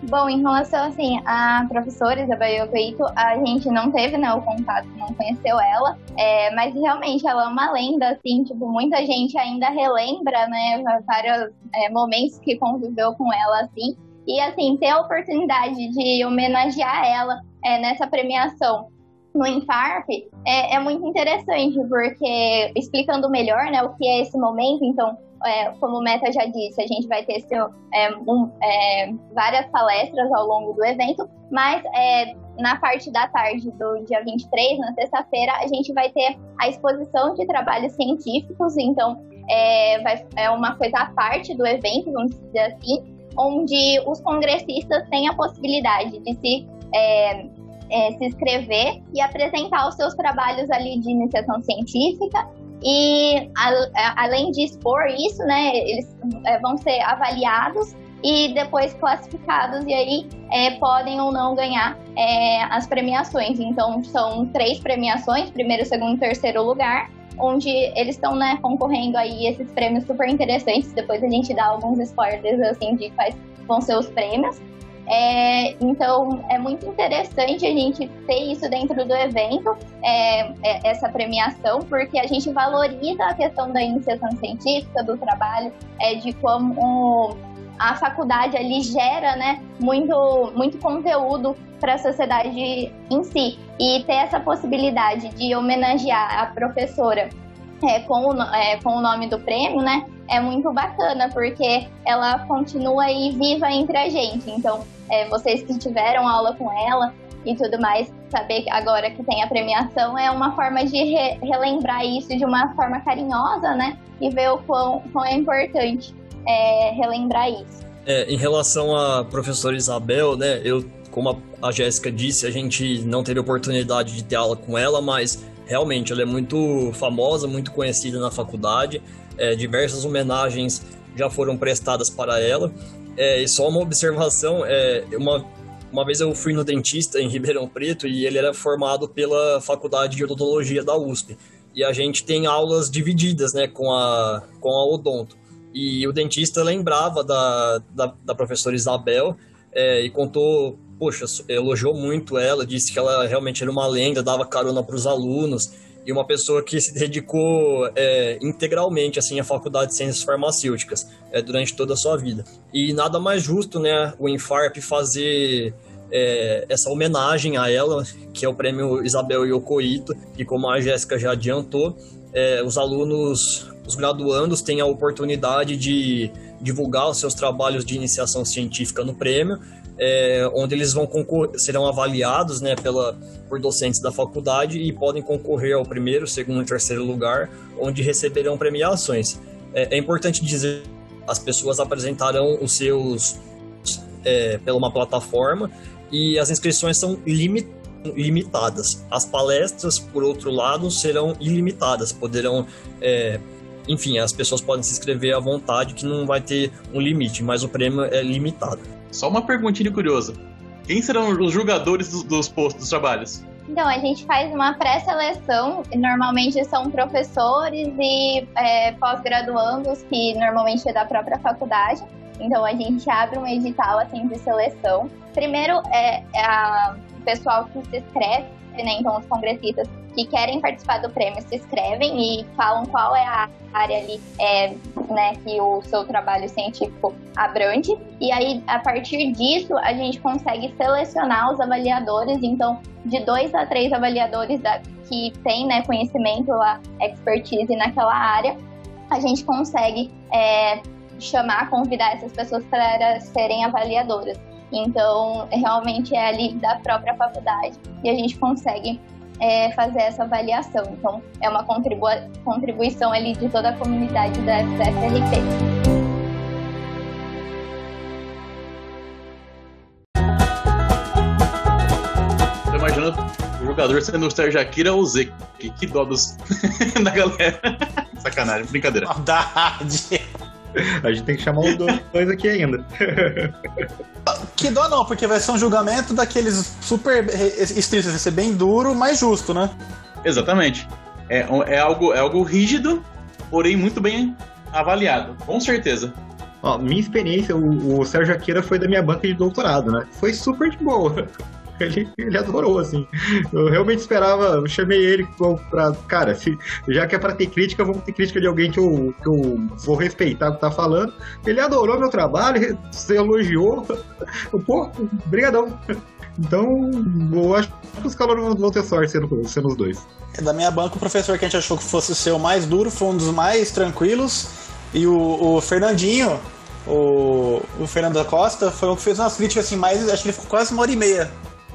Bom, em relação assim, a professora Isabel Yoko Ito, a gente não teve, né, o contato, não conheceu ela, é, mas realmente ela é uma lenda, assim, tipo, muita gente ainda relembra, né, vários é, momentos que conviveu com ela, assim, e assim, ter a oportunidade de homenagear ela é, nessa premiação no Enfarp é, é muito interessante, porque explicando melhor, né, o que é esse momento. Então, é, como o Meta já disse, a gente vai ter seu, é, um, é, várias palestras ao longo do evento, mas é, na parte da tarde do dia vinte e três, na sexta-feira, a gente vai ter a exposição de trabalhos científicos. Então, é, vai, é uma coisa à parte do evento, vamos dizer assim, onde os congressistas têm a possibilidade de se... É, É, se inscrever e apresentar os seus trabalhos ali de iniciação científica e a, a, além de expor isso, né, eles é, vão ser avaliados e depois classificados e aí é, podem ou não ganhar é, as premiações. Então são três premiações, primeiro, segundo e terceiro lugar, onde eles estão, né, concorrendo aí esses prêmios super interessantes. Depois a gente dá alguns spoilers assim de quais vão ser os prêmios. É, então, é muito interessante a gente ter isso dentro do evento, é, é, essa premiação, porque a gente valoriza a questão da iniciação científica, do trabalho, é, de como a faculdade ali gera, né, muito, muito conteúdo para a sociedade em si. E ter essa possibilidade de homenagear a professora é, com, o, é, com o nome do prêmio, né? É muito bacana, porque ela continua aí viva entre a gente. Então, é, vocês que tiveram aula com ela e tudo mais, saber agora que tem a premiação é uma forma de re- relembrar isso de uma forma carinhosa, né? E ver o quão, quão é importante é, relembrar isso. É, em relação à professora Isabel, né? Eu, como a Jéssica disse, a gente não teve oportunidade de ter aula com ela, mas realmente ela é muito famosa, muito conhecida na faculdade. É, diversas homenagens já foram prestadas para ela. É, e só uma observação, é, uma, uma vez eu fui no dentista em Ribeirão Preto e ele era formado pela Faculdade de Odontologia da U S P. E a gente tem aulas divididas, né, com, a, com a Odonto. E o dentista lembrava da, da, da professora Isabel é, e contou, poxa, elogiou muito ela, disse que ela realmente era uma lenda, dava carona para os alunos. E uma pessoa que se dedicou é, integralmente assim, à Faculdade de Ciências Farmacêuticas é, durante toda a sua vida. E nada mais justo, né, o Enfarp fazer é, essa homenagem a ela, que é o prêmio Isabel Yoko Ito, que, como a Jéssica já adiantou, é, os alunos, os graduandos, têm a oportunidade de divulgar os seus trabalhos de iniciação científica no prêmio, É, onde eles vão concor- serão avaliados, né, pela, por docentes da faculdade e podem concorrer ao primeiro, segundo e terceiro lugar, onde receberão premiações. É, é importante dizer que as pessoas apresentarão os seus é, pela uma plataforma e as inscrições são limit- limitadas. As palestras, por outro lado, serão ilimitadas, poderão... É, enfim, as pessoas podem se inscrever à vontade, que não vai ter um limite, mas o prêmio é limitado. Só uma perguntinha curiosa. Quem serão os julgadores dos, dos postos, dos trabalhos? Então, a gente faz uma pré-seleção. Normalmente são professores e é, pós-graduandos, que normalmente é da própria faculdade. Então, a gente abre um edital assim, de seleção. Primeiro, é, é a, o pessoal que se inscreve, né? Então, os congressistas que querem participar do prêmio se inscrevem e falam qual é a área ali é, né, que o seu trabalho científico abrange. E aí, a partir disso, a gente consegue selecionar os avaliadores. Então, de dois a três avaliadores da, que têm, né, conhecimento, a expertise naquela área, a gente consegue é, chamar, convidar essas pessoas para serem avaliadoras. Então, realmente é ali da própria faculdade e a gente consegue... É fazer essa avaliação. Então, é uma contribua- contribuição ali de toda a comunidade da F C F R P. Estou imaginando o jogador sendo o Sérgio Akira ou o Zeke. Que dó dos... da galera. Sacanagem, brincadeira. Maldade. A gente tem que chamar os dois aqui ainda. Que dó não, porque vai ser um julgamento daqueles super estritos, vai ser bem duro, mas justo, né? Exatamente. É, é, algo, é algo rígido, porém muito bem avaliado, com certeza. Ó, minha experiência, o, o Sérgio Akira foi da minha banca de doutorado, né? Foi super de boa. Ele, ele adorou, assim. Eu realmente esperava, eu chamei ele pra... Cara, se, já que é pra ter crítica, vamos ter crítica de alguém que eu, que eu vou respeitar o que tá falando. Ele adorou meu trabalho, se elogiou. Pô, brigadão. Então, eu acho que os calouros vão ter sorte sendo, sendo os dois. Da minha banca, o professor que a gente achou que fosse o seu mais duro foi um dos mais tranquilos. E o, o Fernandinho... O, o Fernando Costa foi o que fez umas críticas assim, mais, acho que ele ficou quase uma hora e meia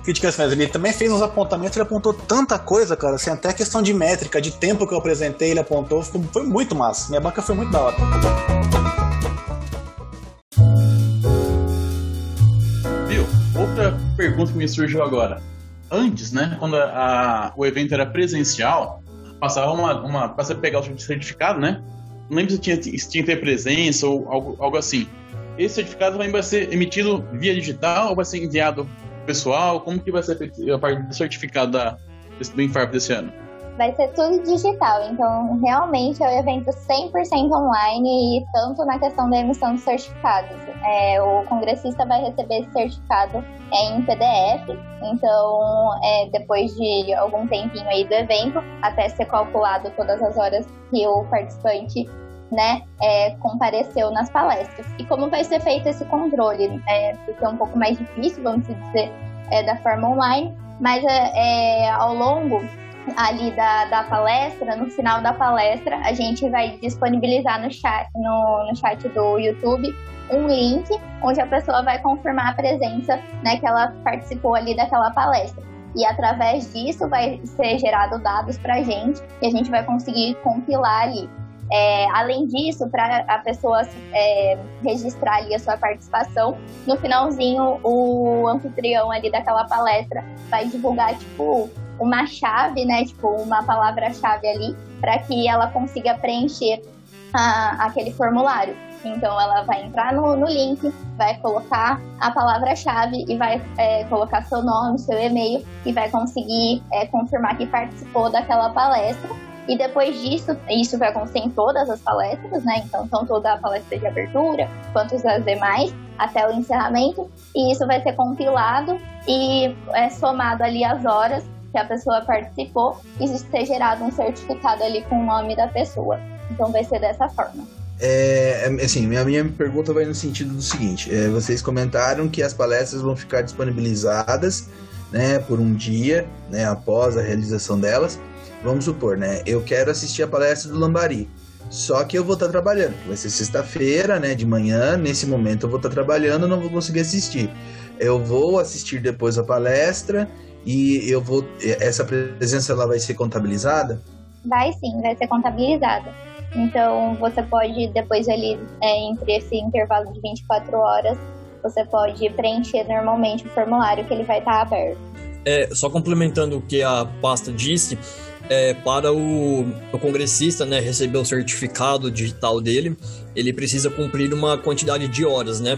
críticas, mas ele também fez uns apontamentos, ele apontou tanta coisa, cara, assim, até a questão de métrica, de tempo que eu apresentei, ele apontou, ficou, foi muito massa, minha banca foi muito da hora. Viu? Outra pergunta que me surgiu agora. Antes, né, quando a, a, o evento era presencial, passava uma, uma pra você pegar o certificado, né? Não lembro se tinha, se tinha que ter presença ou algo, algo assim. Esse certificado vai ser emitido via digital ou vai ser enviado pessoal? Como que vai ser a parte do certificado da, do Enfarp desse ano? vai ser tudo digital, então realmente é um evento cem por cento online, e tanto na questão da emissão de certificados. É, o congressista vai receber esse certificado em P D F, então é, depois de algum tempinho aí do evento, até ser calculado todas as horas que o participante, né, é, compareceu nas palestras. E como vai ser feito esse controle? É, porque é um pouco mais difícil, vamos dizer, é, da forma online, mas é, é, ao longo ali da, da palestra, no final da palestra, a gente vai disponibilizar no chat, no, no chat do YouTube um link onde a pessoa vai confirmar a presença, né, que ela participou ali daquela palestra. E através disso vai ser gerado dados para a gente e a gente vai conseguir compilar ali. É, além disso, para a pessoa é, registrar ali a sua participação, no finalzinho o anfitrião ali daquela palestra vai divulgar tipo uma chave, né, tipo uma palavra-chave ali, para que ela consiga preencher a, aquele formulário. Então ela vai entrar no, no link, vai colocar a palavra-chave e vai é, colocar seu nome, seu e-mail, e vai conseguir é, confirmar que participou daquela palestra. E depois disso, isso vai acontecer em todas as palestras, né? Então, são toda a palestra de abertura, quanto as demais, até o encerramento. E isso vai ser compilado e é somado ali as horas que a pessoa participou e ser gerado um certificado ali com o nome da pessoa. Então, vai ser dessa forma. É, assim, minha, minha pergunta vai no sentido do seguinte. É, vocês comentaram que as palestras vão ficar disponibilizadas, né, por um dia, né, após a realização delas. Vamos supor, né? Eu quero assistir a palestra do Lambari, só que eu vou estar trabalhando. Vai ser sexta-feira, né? De manhã, nesse momento eu vou estar trabalhando, não vou conseguir assistir. Eu vou assistir depois a palestra e eu vou... Essa presença, ela vai ser contabilizada? Vai sim, vai ser contabilizada. Então, você pode, depois ali, é, entre esse intervalo de vinte e quatro horas, você pode preencher normalmente o formulário que ele vai estar aberto. É, só complementando o que a Pasta disse... É, para o, o congressista, né, receber o certificado digital dele, ele precisa cumprir uma quantidade de horas, né?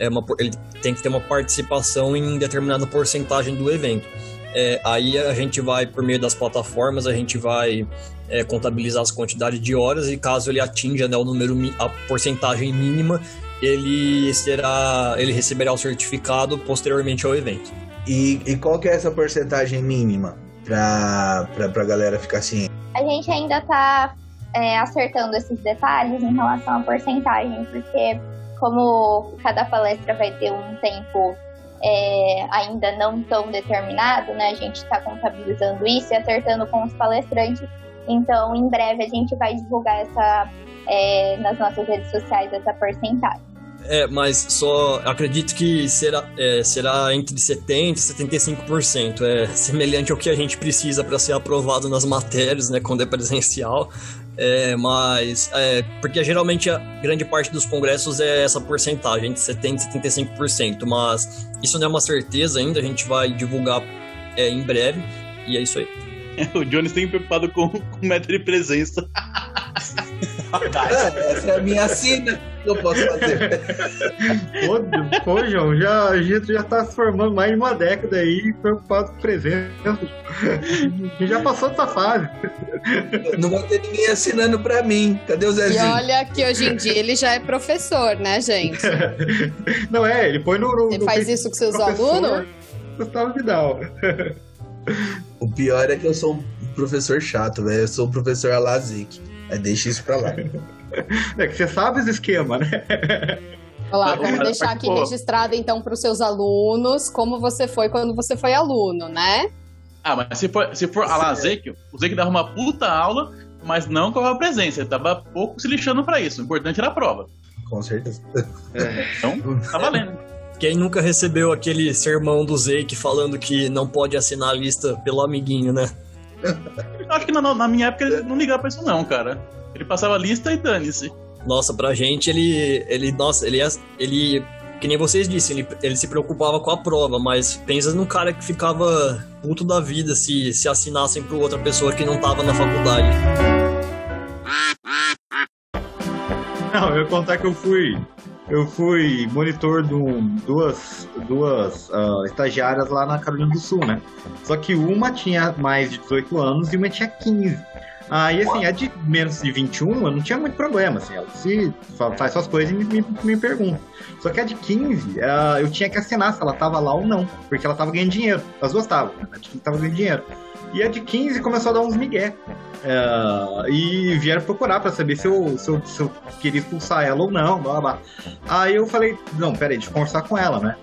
É uma, ele tem que ter uma participação em determinada porcentagem do evento. É, aí a gente vai, por meio das plataformas, a gente vai é, contabilizar as quantidades de horas, e caso ele atinja, né, o número, a porcentagem mínima, ele, será, ele receberá o certificado posteriormente ao evento. E, e qual que é essa porcentagem mínima? Pra, pra, pra galera ficar assim. A gente ainda tá é, acertando esses detalhes em relação à porcentagem, porque como cada palestra vai ter um tempo é, ainda não tão determinado, né? A gente tá contabilizando isso e acertando com os palestrantes. Então, em breve, a gente vai divulgar essa, é, nas nossas redes sociais, essa porcentagem. É, mas só acredito que será, é, será entre setenta por cento e setenta e cinco por cento. É semelhante ao que a gente precisa para ser aprovado nas matérias, né, quando é presencial. É, mas, é, porque geralmente a grande parte dos congressos é essa porcentagem, entre setenta por cento e setenta e cinco por cento. Mas isso não é uma certeza ainda, a gente vai divulgar é, em breve. E é isso aí. O Johnny sempre preocupado com o metro de presença. É, essa é a minha assina que eu posso fazer. Pô, pô João, já, a gente já tá se formando mais de uma década aí, preocupado com presença. A gente já passou dessa fase. Não vai ter ninguém assinando pra mim. Cadê o Zezinho? E olha que hoje em dia ele já é professor, né, gente? Não é, ele põe no... no ele faz no isso com seus alunos? Gustavo Vidal. O pior é que eu sou um professor chato, velho. Eu sou um professor à la Zeke. É, deixa isso pra lá. É que você sabe os esquemas, né? Olha lá, vamos deixar aqui registrado, então, pros seus alunos, como você foi quando você foi aluno, né? Ah, mas se for, se for a la Zeke, o Zeke dava uma puta aula, mas não com a presença. Ele tava pouco se lixando pra isso. O importante era a prova. Com certeza. É. Então, tá valendo. Quem nunca recebeu aquele sermão do Zeke falando que não pode assinar a lista pelo amiguinho, né? Eu acho que na, na minha época ele não ligava pra isso não, cara. Ele passava a lista e dane-se. Nossa, pra gente ele... ele nossa, ele, ele que nem vocês disseram, ele, ele se preocupava com a prova, mas pensa num cara que ficava puto da vida se, se assinassem pra outra pessoa que não tava na faculdade. Não, eu ia contar que eu fui... eu fui monitor de duas, duas uh, estagiárias lá na Carolina do Sul, né? Só que uma tinha mais de dezoito anos e uma tinha quinze. Aí, ah, assim, a de menos de vinte e um, eu não tinha muito problema, assim, ela se faz suas coisas e me, me, me pergunta. Só que a de quinze, uh, eu tinha que assinar se ela tava lá ou não, porque ela tava ganhando dinheiro, as duas estavam, né? A de quinze tava ganhando dinheiro. E a de quinze começou a dar uns migué. Uh, e vieram procurar pra saber se eu, se, eu, se eu queria expulsar ela ou não, blá, blá. Aí eu falei, não, peraí, deixa eu conversar com ela, né?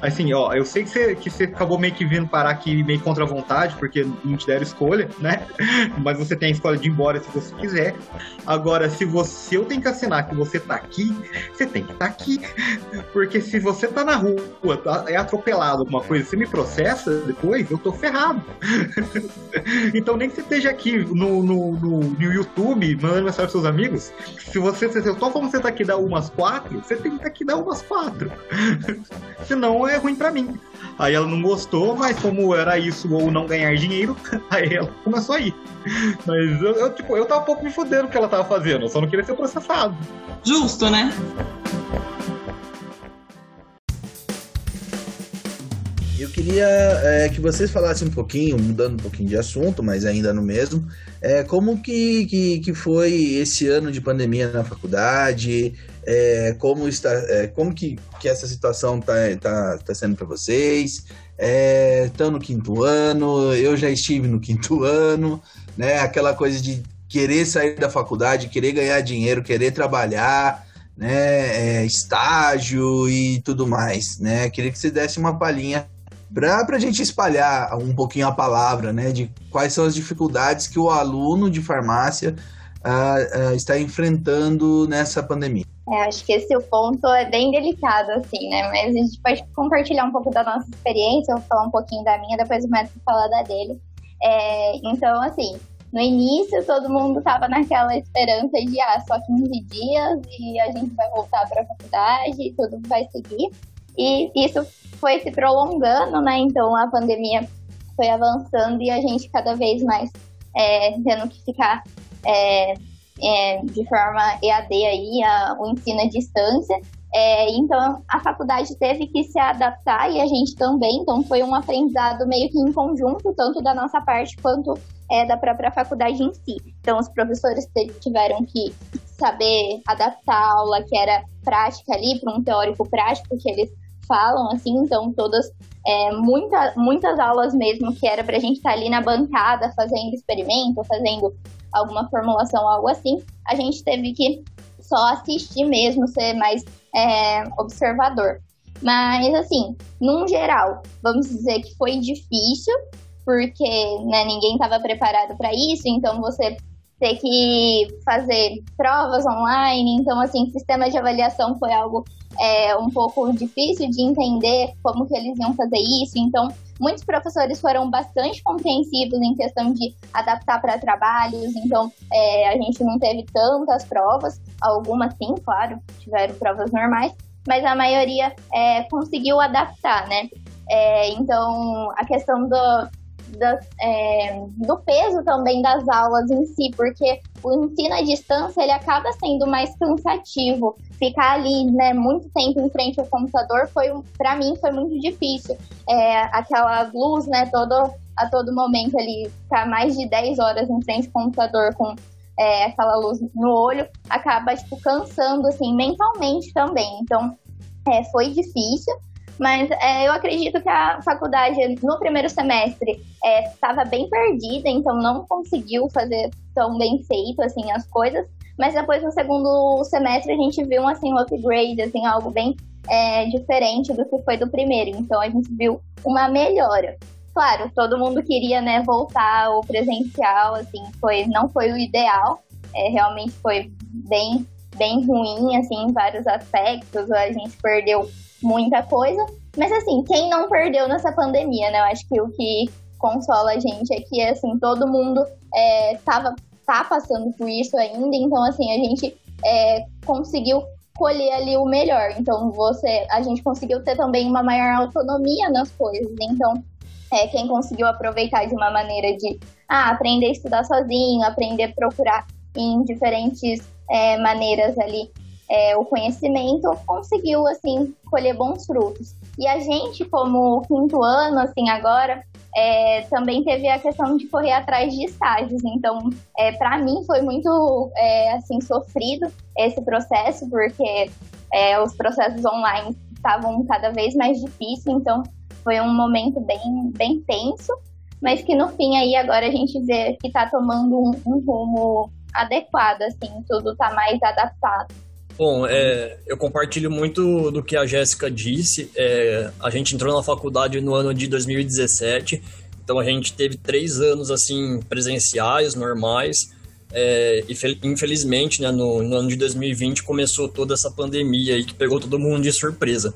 Assim, ó, eu sei que você, que você acabou meio que vindo parar aqui meio contra a vontade, porque não te deram escolha, né? Mas você tem a escolha de ir embora se você quiser. Agora, se, você, se eu tenho que assinar que você tá aqui, você tem que estar aqui. Porque se você tá na rua, tá, é atropelado alguma coisa, você me processa depois, eu tô ferrado. Então, nem que você esteja aqui no, no, no, no YouTube, mandando mensagem pros seus amigos, se você, se eu tô como você tá aqui da umas quatro, você tem que estar aqui da umas quatro. Senão, é é ruim pra mim. Aí ela não gostou, mas como era isso ou não ganhar dinheiro, aí ela começou a ir. Mas eu, eu, tipo, eu tava um pouco me fudendo o que ela tava fazendo, eu só não queria ser processado. Justo, né? Eu queria é, que vocês falassem um pouquinho, mudando um pouquinho de assunto, mas ainda no mesmo, é, como que, que, que foi esse ano de pandemia na faculdade, é, como, está, é, como que, que essa situação está tá, tá sendo para vocês, estão é, no quinto ano, eu já estive no quinto ano, né, aquela coisa de querer sair da faculdade, querer ganhar dinheiro, querer trabalhar, né, é, estágio e tudo mais, né, queria que você desse uma palhinha Pra, pra gente espalhar um pouquinho a palavra, né, de quais são as dificuldades que o aluno de farmácia uh, uh, está enfrentando nessa pandemia. É, acho que esse ponto é bem delicado, assim, né, mas a gente pode compartilhar um pouco da nossa experiência, eu vou falar um pouquinho da minha, depois o Matheus fala da dele. É, então, assim, no início todo mundo estava naquela esperança de, ah, só quinze dias e a gente vai voltar para a faculdade e tudo vai seguir. E isso foi se prolongando, né? Então a pandemia foi avançando e a gente cada vez mais é, tendo que ficar é, é, de forma E A D aí, a, o ensino à distância. É, então a faculdade teve que se adaptar e a gente também. Então foi um aprendizado meio que em conjunto, tanto da nossa parte quanto é, da própria faculdade em si. Então os professores tiveram que saber adaptar a aula que era prática ali para um teórico prático que eles falam, assim, então todas, é, muita, muitas aulas mesmo que era pra gente estar tá ali na bancada fazendo experimento, fazendo alguma formulação, algo assim, a gente teve que só assistir mesmo, ser mais é, observador. Mas, assim, num geral, vamos dizer que foi difícil, porque né, ninguém estava preparado para isso, então você ter que fazer provas online, então, assim, sistema de avaliação foi algo é, um pouco difícil de entender como que eles iam fazer isso, então, muitos professores foram bastante compreensivos em questão de adaptar para trabalhos, então, é, a gente não teve tantas provas, algumas sim, claro, tiveram provas normais, mas a maioria é, conseguiu adaptar, né? É, então, a questão do... Da, é, do peso também das aulas em si, porque o ensino à distância, ele acaba sendo mais cansativo, ficar ali, né, muito tempo em frente ao computador, foi, pra mim, foi muito difícil, é, aquela luz, né, todo, a todo momento ali, ficar mais de dez horas em frente ao computador com é, aquela luz no olho, acaba, tipo, cansando, assim, mentalmente também, então, é, foi difícil. Mas é, eu acredito que a faculdade, no primeiro semestre, estava é, bem perdida, então não conseguiu fazer tão bem feito, assim, as coisas. Mas depois, no segundo semestre, a gente viu, assim, um upgrade, assim, algo bem é, diferente do que foi do primeiro. Então, a gente viu uma melhora. Claro, todo mundo queria, né, voltar ao presencial, assim, foi, não foi o ideal. É, realmente foi bem, bem ruim, assim, em vários aspectos. A gente perdeu muita coisa, mas assim, quem não perdeu nessa pandemia, né, eu acho que o que consola a gente é que, assim, todo mundo é, tava, tá passando por isso ainda, então, assim, a gente é, conseguiu colher ali o melhor, então você, a gente conseguiu ter também uma maior autonomia nas coisas, então, é, quem conseguiu aproveitar de uma maneira de, ah, aprender a estudar sozinho, aprender a procurar em diferentes é, maneiras ali, é, o conhecimento, conseguiu, assim, colher bons frutos. E a gente, como quinto ano, assim, agora, é, também teve a questão de correr atrás de estágios. Então, é, para mim, foi muito, é, assim, sofrido esse processo, porque é, os processos online estavam cada vez mais difíceis, então foi um momento bem, bem tenso, mas que no fim aí agora a gente vê que está tomando um, um rumo adequado, assim, tudo está mais adaptado. Bom, é, eu compartilho muito do que a Jéssica disse. É, a gente entrou na faculdade no ano de dois mil e dezessete, então a gente teve três anos assim, presenciais, normais, é, e fel- infelizmente, né, no, no ano de dois mil e vinte começou toda essa pandemia aí, que pegou todo mundo de surpresa.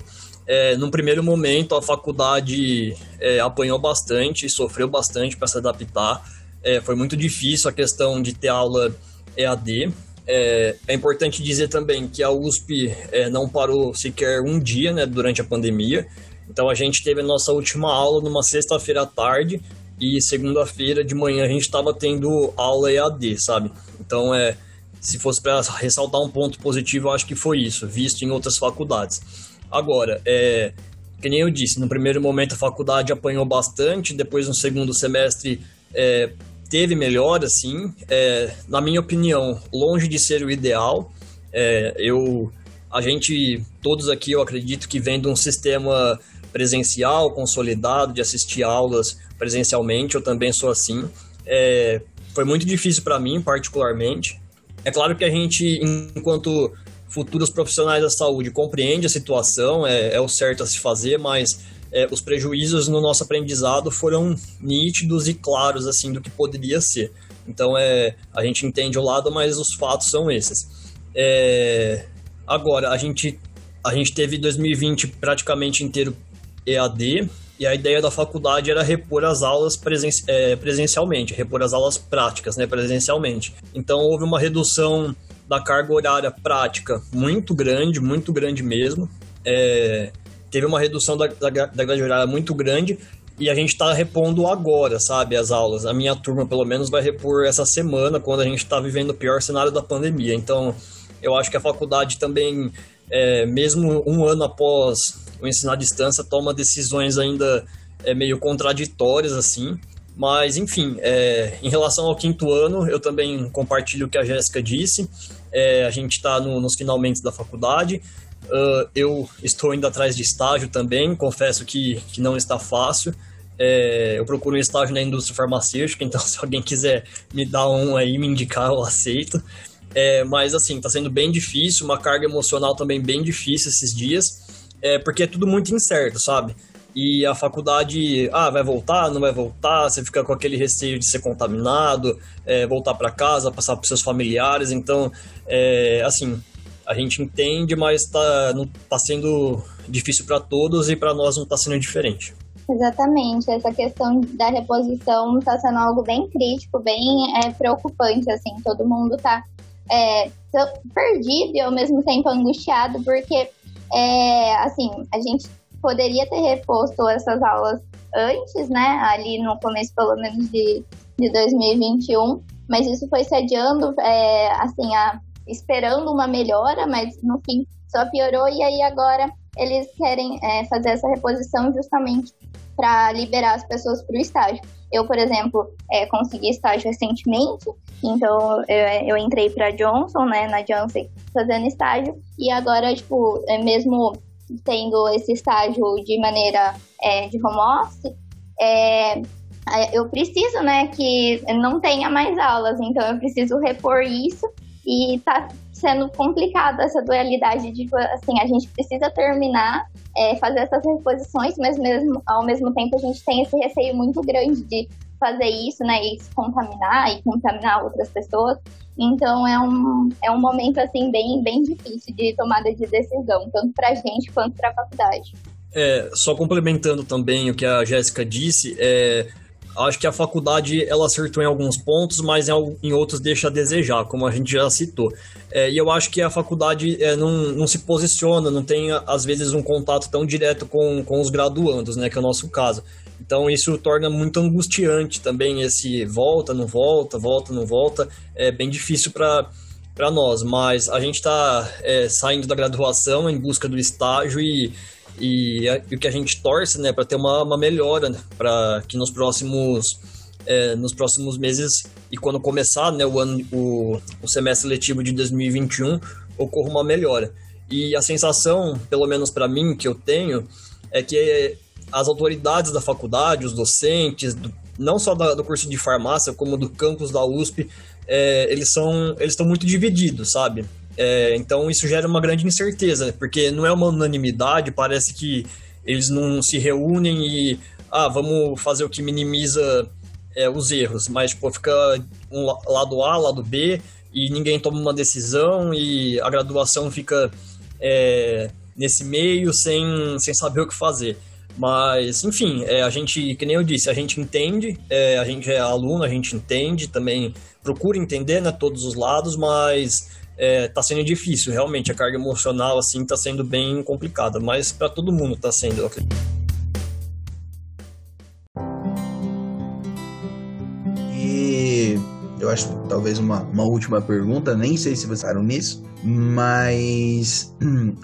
É, num primeiro momento, a faculdade é, apanhou bastante, sofreu bastante para se adaptar. É, foi muito difícil a questão de ter aula E A D. É, é importante dizer também que a U S P é, não parou sequer um dia, né, durante a pandemia. Então, a gente teve a nossa última aula numa sexta-feira à tarde e segunda-feira de manhã a gente estava tendo aula E A D, sabe? Então, é, se fosse para ressaltar um ponto positivo, eu acho que foi isso, visto em outras faculdades. Agora, é, que nem eu disse, no primeiro momento a faculdade apanhou bastante, depois no segundo semestre é, teve melhora, sim. É, na minha opinião, longe de ser o ideal. É, eu, a gente, todos aqui, eu acredito que vem de um sistema presencial, consolidado, de assistir aulas presencialmente, eu também sou assim. É, foi muito difícil para mim, particularmente. É claro que a gente, enquanto futuros profissionais da saúde, compreende a situação, é, é o certo a se fazer, mas é, os prejuízos no nosso aprendizado foram nítidos e claros, assim, do que poderia ser. Então, é, a gente entende o lado, mas os fatos são esses. É, agora, a gente, a gente teve dois mil e vinte praticamente inteiro E A D, e a ideia da faculdade era repor as aulas presen, é, presencialmente, repor as aulas práticas, né, presencialmente. Então, houve uma redução da carga horária prática muito grande, muito grande mesmo. É, teve uma redução da, da, da grade horária muito grande e a gente está repondo agora, sabe, as aulas. A minha turma, pelo menos, vai repor essa semana, quando a gente está vivendo o pior cenário da pandemia. Então, eu acho que a faculdade também, é, mesmo um ano após o ensino à distância, toma decisões ainda é, meio contraditórias, assim. Mas, enfim, é, em relação ao quinto ano, eu também compartilho o que a Jéssica disse. É, a gente está no, nos finalmente da faculdade. Uh, eu estou indo atrás de estágio também, confesso que, que não está fácil. É, eu procuro um estágio na indústria farmacêutica, então se alguém quiser me dar um aí, me indicar, eu aceito. É, mas, assim, está sendo bem difícil, uma carga emocional também bem difícil esses dias, é, porque é tudo muito incerto, sabe? E a faculdade, ah, vai voltar, não vai voltar, você fica com aquele receio de ser contaminado, é, voltar para casa, passar para os seus familiares. Então, é, assim, a gente entende, mas tá, não, tá sendo difícil para todos e para nós não tá sendo diferente. Exatamente, essa questão da reposição tá sendo algo bem crítico, bem é, preocupante, assim, todo mundo tá é, perdido e ao mesmo tempo angustiado, porque, é, assim, a gente poderia ter reposto essas aulas antes, né, ali no começo pelo menos de, de dois mil e vinte e um, mas isso foi se adiando, é, assim, a, esperando uma melhora, mas no fim só piorou, e aí agora eles querem é, fazer essa reposição justamente para liberar as pessoas para o estágio. Eu, por exemplo, é, consegui estágio recentemente, então eu, eu entrei para Johnson, né, na Janssen, fazendo estágio, e agora, tipo, é mesmo tendo esse estágio de maneira é, de home office, é, eu preciso, né, que não tenha mais aulas, então eu preciso repor isso, e tá sendo complicado essa dualidade de, assim, a gente precisa terminar, é, fazer essas reposições, mas mesmo, ao mesmo tempo a gente tem esse receio muito grande de fazer isso, né, e se contaminar, e contaminar outras pessoas. Então, é um, é um momento, assim, bem, bem difícil de tomada de decisão, tanto para a gente quanto para a faculdade. É, só complementando também o que a Jéssica disse, é, acho que a faculdade, ela acertou em alguns pontos, mas em outros deixa a desejar, como a gente já citou. É, e eu acho que a faculdade é, não, não se posiciona, não tem, às vezes, um contato tão direto com, com os graduandos, né, que é o nosso caso. Então, isso torna muito angustiante também esse volta, não volta, volta, não volta. É bem difícil para para nós, mas a gente está é, saindo da graduação em busca do estágio e, e, a, e o que a gente torce, né, para ter uma, uma melhora, né, para que nos próximos, é, nos próximos meses e quando começar, né, o, ano, o, o semestre letivo de dois mil e vinte e um ocorra uma melhora. E a sensação, pelo menos para mim, que eu tenho, é que as autoridades da faculdade, os docentes, do, não só da, do curso de farmácia, como do campus da U S P, É, eles são, eles estão muito divididos, sabe? É, então isso gera uma grande incerteza, porque não é uma unanimidade, parece que eles não se reúnem e ah, vamos fazer o que minimiza é, os erros, mas tipo, fica um lado A, lado B e ninguém toma uma decisão e a graduação fica é, nesse meio sem, sem saber o que fazer. Mas, enfim, é, a gente, que nem eu disse, a gente entende, é, a gente é aluno, a gente entende também, procura entender, né, todos os lados, mas é, tá sendo difícil, realmente, a carga emocional, assim, tá sendo bem complicada, mas para todo mundo tá sendo, eu acredito. E eu acho, talvez, uma, uma última pergunta, nem sei se vocês pensaram nisso, mas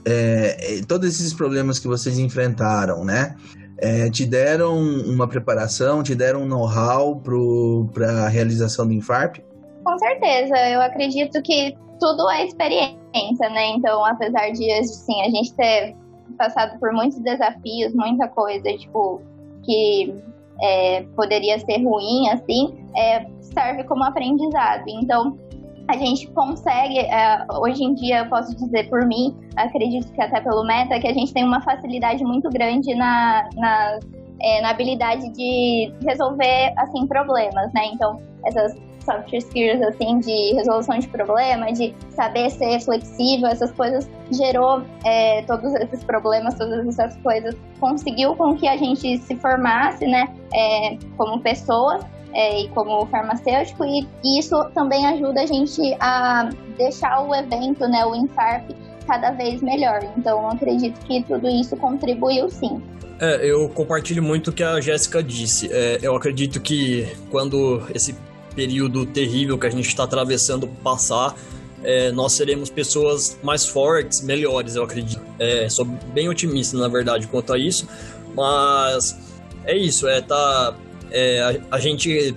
é, todos esses problemas que vocês enfrentaram, né, é, te deram uma preparação, te deram um know-how para a realização do Enfarp? Com certeza, eu acredito que tudo é experiência, né, então apesar de assim, a gente ter passado por muitos desafios, muita coisa tipo, que é, poderia ser ruim, assim, é, serve como aprendizado, então a gente consegue, hoje em dia eu posso dizer por mim, acredito que até pelo Meta, que a gente tem uma facilidade muito grande na, na, é, na habilidade de resolver, assim, problemas, né? Então, essas soft skills, assim, de resolução de problema, de saber ser flexível, essas coisas, gerou é, todos esses problemas, todas essas coisas, conseguiu com que a gente se formasse, né, é, como pessoa, É, e como farmacêutico, e, e isso também ajuda a gente a deixar o evento, né, o Enfarp, cada vez melhor. Então, eu acredito que tudo isso contribuiu, sim. É, eu compartilho muito o que a Jéssica disse. É, eu acredito que quando esse período terrível que a gente está atravessando passar, é, nós seremos pessoas mais fortes, melhores, eu acredito. É, sou bem otimista, na verdade, quanto a isso, mas é isso, é tá... É, a, a gente,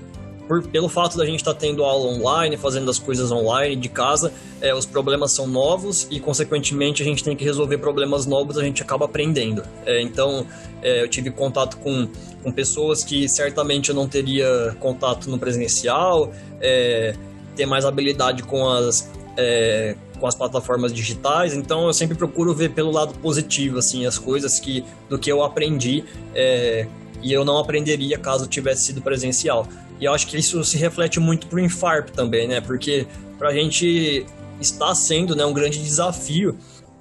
por, pelo fato da gente estar tá tendo aula online, fazendo as coisas online, de casa, é, os problemas são novos e, consequentemente, a gente tem que resolver problemas novos, a gente acaba aprendendo. É, então, é, eu tive contato com, com pessoas que certamente eu não teria contato no presencial, é, ter mais habilidade com as, é, com as plataformas digitais, então eu sempre procuro ver pelo lado positivo, assim, as coisas que, do que eu aprendi, é, e eu não aprenderia caso tivesse sido presencial. E eu acho que isso se reflete muito pro Enfarp também, né? Porque pra gente está sendo, né, um grande desafio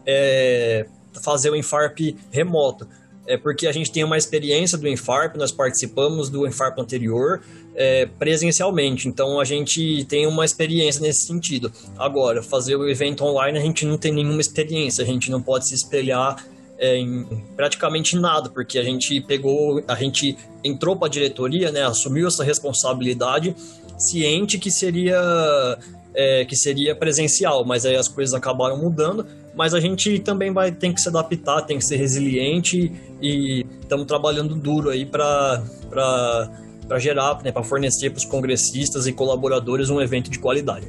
é, fazer o Enfarp remoto. É porque a gente tem uma experiência do Enfarp, nós participamos do Enfarp anterior é, presencialmente, então a gente tem uma experiência nesse sentido. Agora, fazer o evento online a gente não tem nenhuma experiência, a gente não pode se espelhar É, em praticamente nada, porque a gente pegou, a gente entrou para a diretoria, né, assumiu essa responsabilidade, ciente que seria, é, que seria presencial, mas aí as coisas acabaram mudando, mas a gente também vai, tem que se adaptar, tem que ser resiliente e estamos trabalhando duro aí para para gerar, né, para fornecer para os congressistas e colaboradores um evento de qualidade.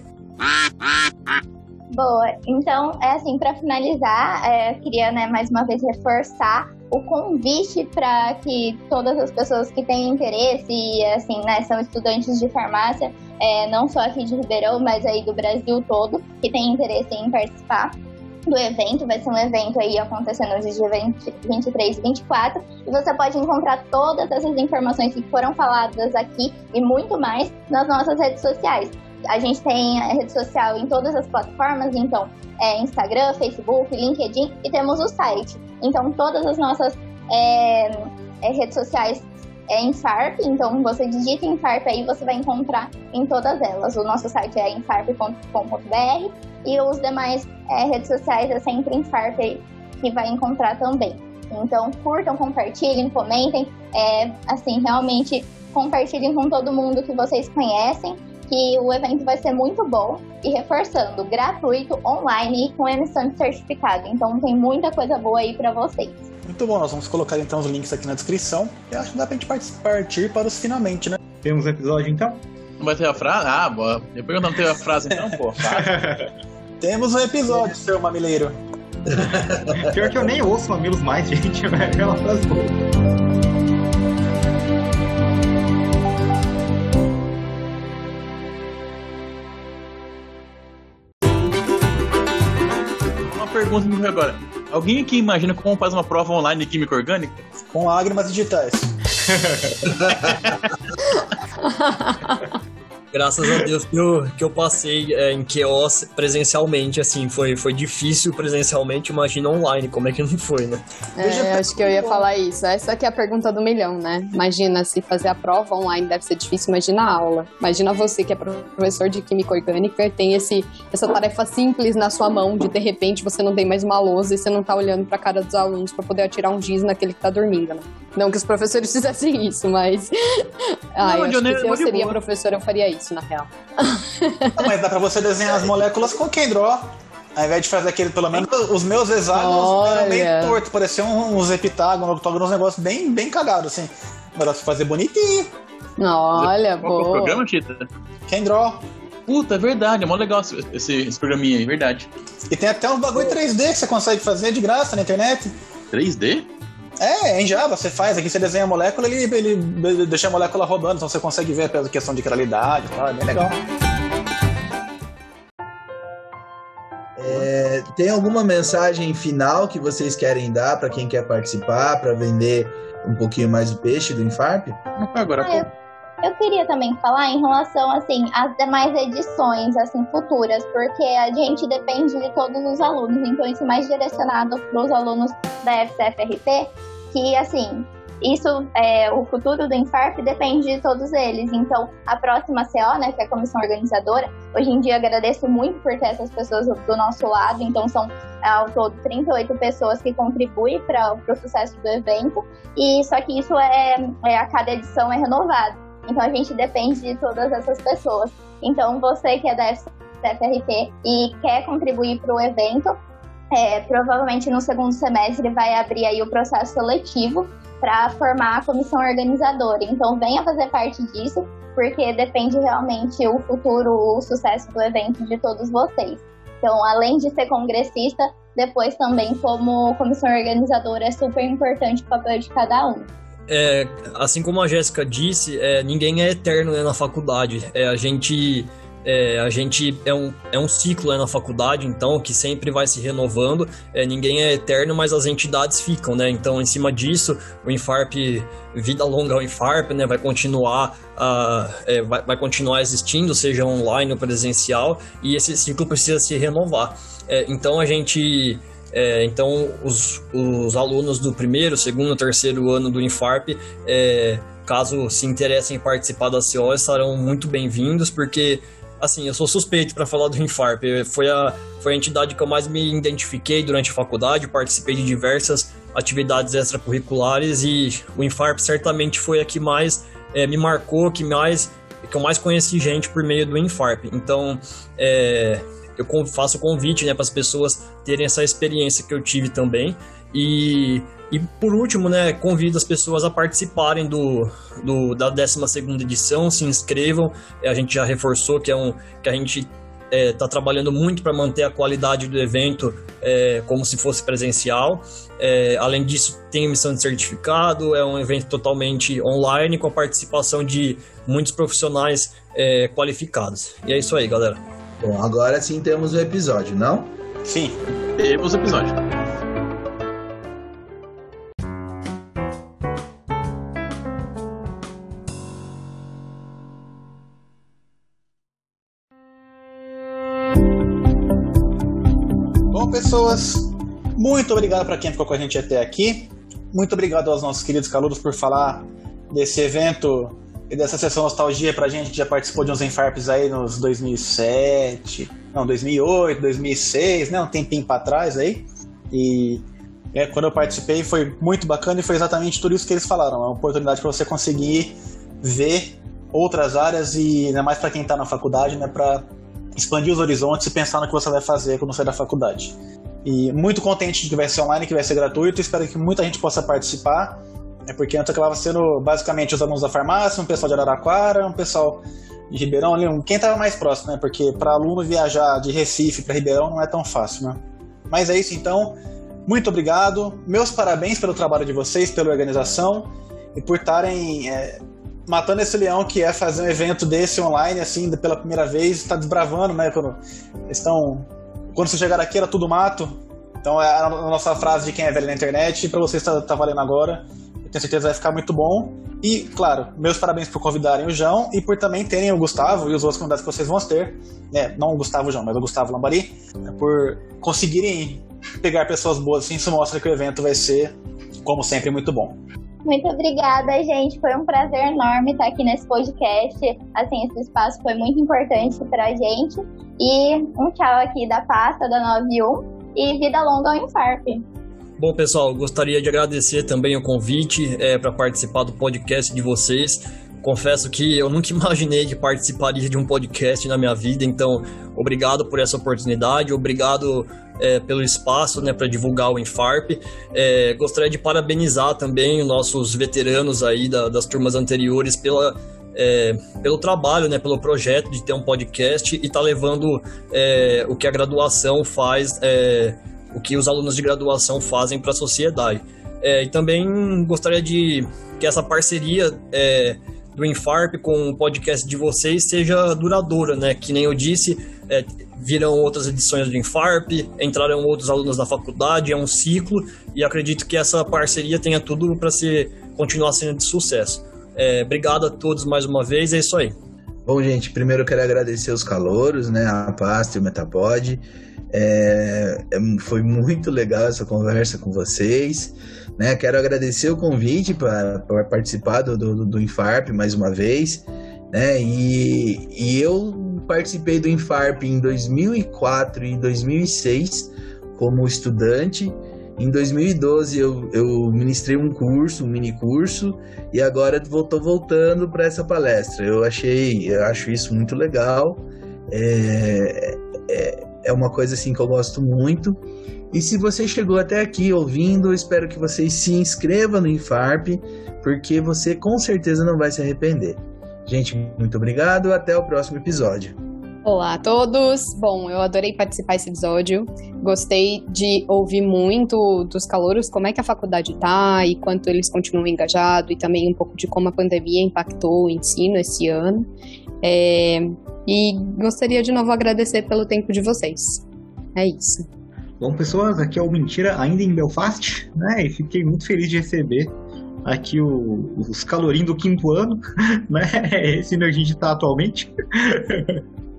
Boa, então, é assim, para finalizar, é, queria, né, mais uma vez reforçar o convite para que todas as pessoas que têm interesse e, assim, né, são estudantes de farmácia, é, não só aqui de Ribeirão, mas aí do Brasil todo, que têm interesse em participar do evento. Vai ser um evento aí acontecendo nos dias vinte e três e vinte e quatro, e você pode encontrar todas essas informações que foram faladas aqui e muito mais nas nossas redes sociais. A gente tem a rede social em todas as plataformas, então é Instagram, Facebook, LinkedIn, e temos o site. Então todas as nossas é, é, redes sociais é Enfarp, então você digita Enfarp aí, você vai encontrar em todas elas. O nosso site é enfarp ponto com ponto b r e os demais é, redes sociais é sempre Enfarp que vai encontrar também. Então curtam, compartilhem, comentem, é, assim, realmente compartilhem com todo mundo que vocês conhecem. que o evento vai ser muito bom e, reforçando, gratuito, online e com emissão certificado. Então tem muita coisa boa aí pra vocês. Muito bom, nós vamos colocar então os links aqui na descrição. Eu acho que dá pra gente partir para os finalmente, né? Temos episódio então? Não vai ter a frase? Ah, boa. Depois eu não tenho a frase então, pô. Temos um episódio, seu mamileiro. Pior que eu nem ouço mamilos mais, gente. É aquela frase boa. Pergunta que agora. Alguém aqui imagina como faz uma prova online de química orgânica? Com lágrimas digitais. Graças a Deus que eu, que eu passei é, em Q O S presencialmente, assim, foi, foi difícil presencialmente, imagina online, como é que não foi, né? É, acho que eu ia falar isso, essa aqui é a pergunta do milhão, né? Imagina se fazer a prova online deve ser difícil, imagina a aula. Imagina você que é professor de Química Orgânica e tem esse, essa tarefa simples na sua mão, de de repente você não tem mais uma lousa e você não tá olhando pra cara dos alunos pra poder atirar um giz naquele que tá dormindo, né? Não que os professores fizessem isso, mas... Ah, não, eu acho que se eu seria professora, eu faria isso, na real. Não, mas dá pra você desenhar as moléculas com ChemDraw. Ao invés de fazer aquele, pelo menos, os meus hexágonos eram meio tortos, pareciam uns heptágonos, octógonos, uns negócios bem, bem cagados, assim. Mas dá pra fazer bonitinho. Olha, boa. Qual é o programa, Chita? ChemDraw. Puta, é verdade, é mó legal esse, esse, esse programinha aí, verdade. E tem até uns bagulho três D que você consegue fazer de graça na internet. três D? É, em Java, você faz aqui, você desenha a molécula, ele, ele deixa a molécula rodando, então você consegue ver a questão de quiralidade e tal, é bem legal. É, tem alguma mensagem final que vocês querem dar para quem quer participar, para vender um pouquinho mais do peixe do Enfarp? Agora, ah, eu, eu queria também falar em relação, assim, às demais edições, assim, futuras, porque a gente depende de todos os alunos, então isso é mais direcionado para os alunos da F C F R P, que assim, isso é o futuro do Enfarp, depende de todos eles. Então, a próxima C O, né, que é a comissão organizadora, hoje em dia agradeço muito por ter essas pessoas do nosso lado, então são ao todo trinta e oito pessoas que contribuem para o sucesso do evento, e só que isso é, é a cada edição é renovado, então a gente depende de todas essas pessoas. Então, você que é da F C F R P e quer contribuir para o evento, É, provavelmente no segundo semestre vai abrir aí o processo seletivo para formar a comissão organizadora. Então venha fazer parte disso, porque depende realmente o futuro, o sucesso do evento de todos vocês. Então, além de ser congressista, depois também como comissão organizadora é super importante o papel de cada um. É, assim como a Jéssica disse, é, ninguém é eterno, né, na faculdade. É, a gente... É, a gente é um, é um ciclo é, na faculdade, então, que sempre vai se renovando, é, ninguém é eterno, mas as entidades ficam, né? Então, em cima disso, o Enfarp, vida longa ao Enfarp, né? Vai continuar, uh, é, vai, vai continuar existindo, seja online ou presencial, e esse ciclo precisa se renovar. É, então, a gente... É, então, os, os alunos do primeiro, segundo, terceiro ano do Enfarp, é, caso se interessem em participar da C O, estarão muito bem-vindos, porque... Assim, eu sou suspeito para falar do Enfarp, foi a, foi a entidade que eu mais me identifiquei durante a faculdade, participei de diversas atividades extracurriculares e o Enfarp certamente foi a que mais é, me marcou, que, mais, que eu mais conheci gente por meio do Enfarp. Então, é, eu faço o convite, né, para as pessoas terem essa experiência que eu tive também. E, e por último, né, convido as pessoas a participarem do, do, da décima segunda edição, se inscrevam. A gente já reforçou que, é um, que a gente está é, trabalhando muito para manter a qualidade do evento é, como se fosse presencial. É, além disso, tem emissão de certificado, é um evento totalmente online com a participação de muitos profissionais é, qualificados. E é isso aí, galera. Bom, agora sim temos o episódio, não? Sim, temos o episódio, tá? Pessoas, muito obrigado para quem ficou com a gente até aqui. Muito obrigado aos nossos queridos calouros por falar desse evento e dessa sessão nostalgia pra gente, que já participou de uns Enfarps aí nos dois mil e sete, não, dois mil e oito, dois mil e seis, né, um tempinho pra trás aí. E é, quando eu participei foi muito bacana e foi exatamente tudo isso que eles falaram, uma oportunidade para você conseguir ver outras áreas e ainda mais para quem está na faculdade, né, para expandir os horizontes e pensar no que você vai fazer quando sair da faculdade. E muito contente de que vai ser online, que vai ser gratuito, espero que muita gente possa participar, né, porque antes acabava sendo basicamente os alunos da farmácia, um pessoal de Araraquara, um pessoal de Ribeirão, ali, um, quem estava mais próximo, né, porque para aluno viajar de Recife para Ribeirão não é tão fácil, né. Mas é isso então, muito obrigado, meus parabéns pelo trabalho de vocês, pela organização e por estarem é, matando esse leão que é fazer um evento desse online, assim, pela primeira vez, está desbravando, né, quando estão... Quando você chegar aqui era tudo mato, então é a nossa frase de quem é velho na internet, e pra vocês tá, tá valendo agora, eu tenho certeza que vai ficar muito bom. E, claro, meus parabéns por convidarem o João e por também terem o Gustavo e os outros convidados que vocês vão ter, né, não o Gustavo João, mas o Gustavo Lambari, né, por conseguirem pegar pessoas boas assim, isso mostra que o evento vai ser, como sempre, muito bom. Muito obrigada, gente, foi um prazer enorme estar aqui nesse podcast, assim, esse espaço foi muito importante pra gente, e um tchau aqui da Pasta, da noventa e um, e vida longa ao Enfarp. Bom, pessoal, gostaria de agradecer também o convite é, para participar do podcast de vocês. Confesso que eu nunca imaginei que participaria de um podcast na minha vida, então obrigado por essa oportunidade, obrigado é, pelo espaço, né, para divulgar o Enfarp. É, gostaria de parabenizar também os nossos veteranos aí da, das turmas anteriores pela, é, pelo trabalho, né, pelo projeto de ter um podcast e estar tá levando é, o que a graduação faz, é, o que os alunos de graduação fazem para a sociedade. É, e também gostaria de que essa parceria... É, do Enfarp com o podcast de vocês seja duradoura, né? Que nem eu disse, é, virão outras edições do Enfarp, entrarão outros alunos na faculdade, é um ciclo e acredito que essa parceria tenha tudo para se continuar sendo de sucesso. É, obrigado a todos mais uma vez, é isso aí. Bom, gente, primeiro eu quero agradecer os calouros, né? A Pasta e o Metapod. É, foi muito legal essa conversa com vocês, né? Quero agradecer o convite para participar do, do, do Enfarp mais uma vez, né? E, e eu participei do Enfarp em dois mil e quatro e dois mil e seis como estudante. Em dois mil e doze eu, eu ministrei um curso, um mini curso, e agora estou voltando para essa palestra. Eu achei, eu acho isso muito legal. É, é, É uma coisa assim que eu gosto muito. E se você chegou até aqui ouvindo, eu espero que você se inscreva no Enfarp, porque você com certeza não vai se arrepender. Gente, muito obrigado. Até o próximo episódio. Olá a todos. Bom, eu adorei participar desse episódio. Gostei de ouvir muito dos calouros, como é que a faculdade tá e quanto eles continuam engajados e também um pouco de como a pandemia impactou o ensino esse ano. É... E gostaria de novo agradecer pelo tempo de vocês. É isso. Bom, pessoas, aqui é o Mentira, ainda em Belfast, né? E fiquei muito feliz de receber aqui o, os calorinhos do quinto ano, né? Esse onde a gente está atualmente.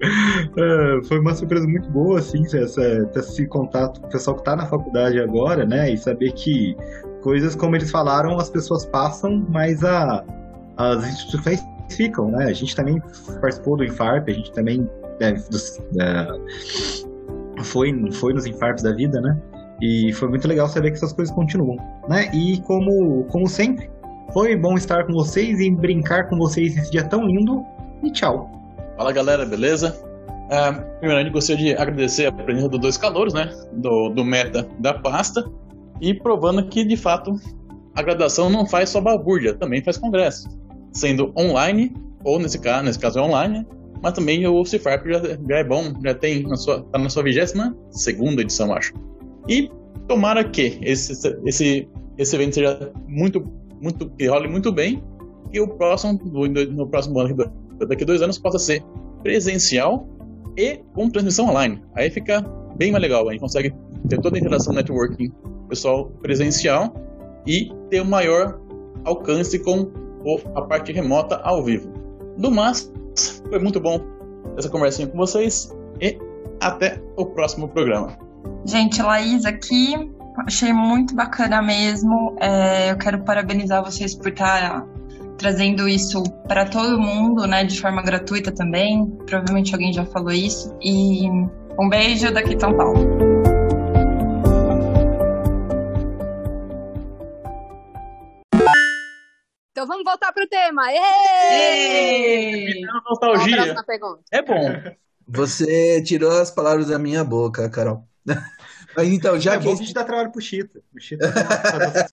uh, foi uma surpresa muito boa, assim, essa, esse contato com o pessoal que está na faculdade agora, né? E saber que coisas, como eles falaram, as pessoas passam, mas a, as instituições ficam, né? A gente também participou do Enfarp, a gente também é, dos, é, foi, foi nos Enfarps da vida, né? E foi muito legal saber que essas coisas continuam, né? E como, como sempre, foi bom estar com vocês e brincar com vocês nesse dia tão lindo. E tchau! Fala, galera, beleza? Uh, primeiramente, gostaria de agradecer a presença dos dois calouros, né? Do, do Meta, da Pasta, e provando que, de fato, a graduação não faz só balbúrdia, também faz congresso. Sendo online, ou nesse caso, nesse caso é online, mas também o Enfarp já, já é bom, já tem na sua, tá na sua vigésima segunda edição, acho. E tomara que esse, esse, esse evento seja muito, muito, que role muito bem, e o próximo, no próximo ano, daqui a dois anos, possa ser presencial e com transmissão online. Aí fica bem mais legal, a gente consegue ter toda a interação networking pessoal presencial e ter um maior alcance com ou a parte remota ao vivo. Do mais, foi muito bom essa conversinha com vocês e até o próximo programa. Gente, Laís aqui, achei muito bacana mesmo. É, eu quero parabenizar vocês por estar trazendo isso para todo mundo, né, de forma gratuita também. Provavelmente alguém já falou isso. E um beijo daqui de São Paulo. Então vamos voltar para o tema. Ei! Nostalgia. É bom. Você tirou as palavras da minha boca, Carol. Então, já é que bom a gente dá trabalho pro Chita. O Chita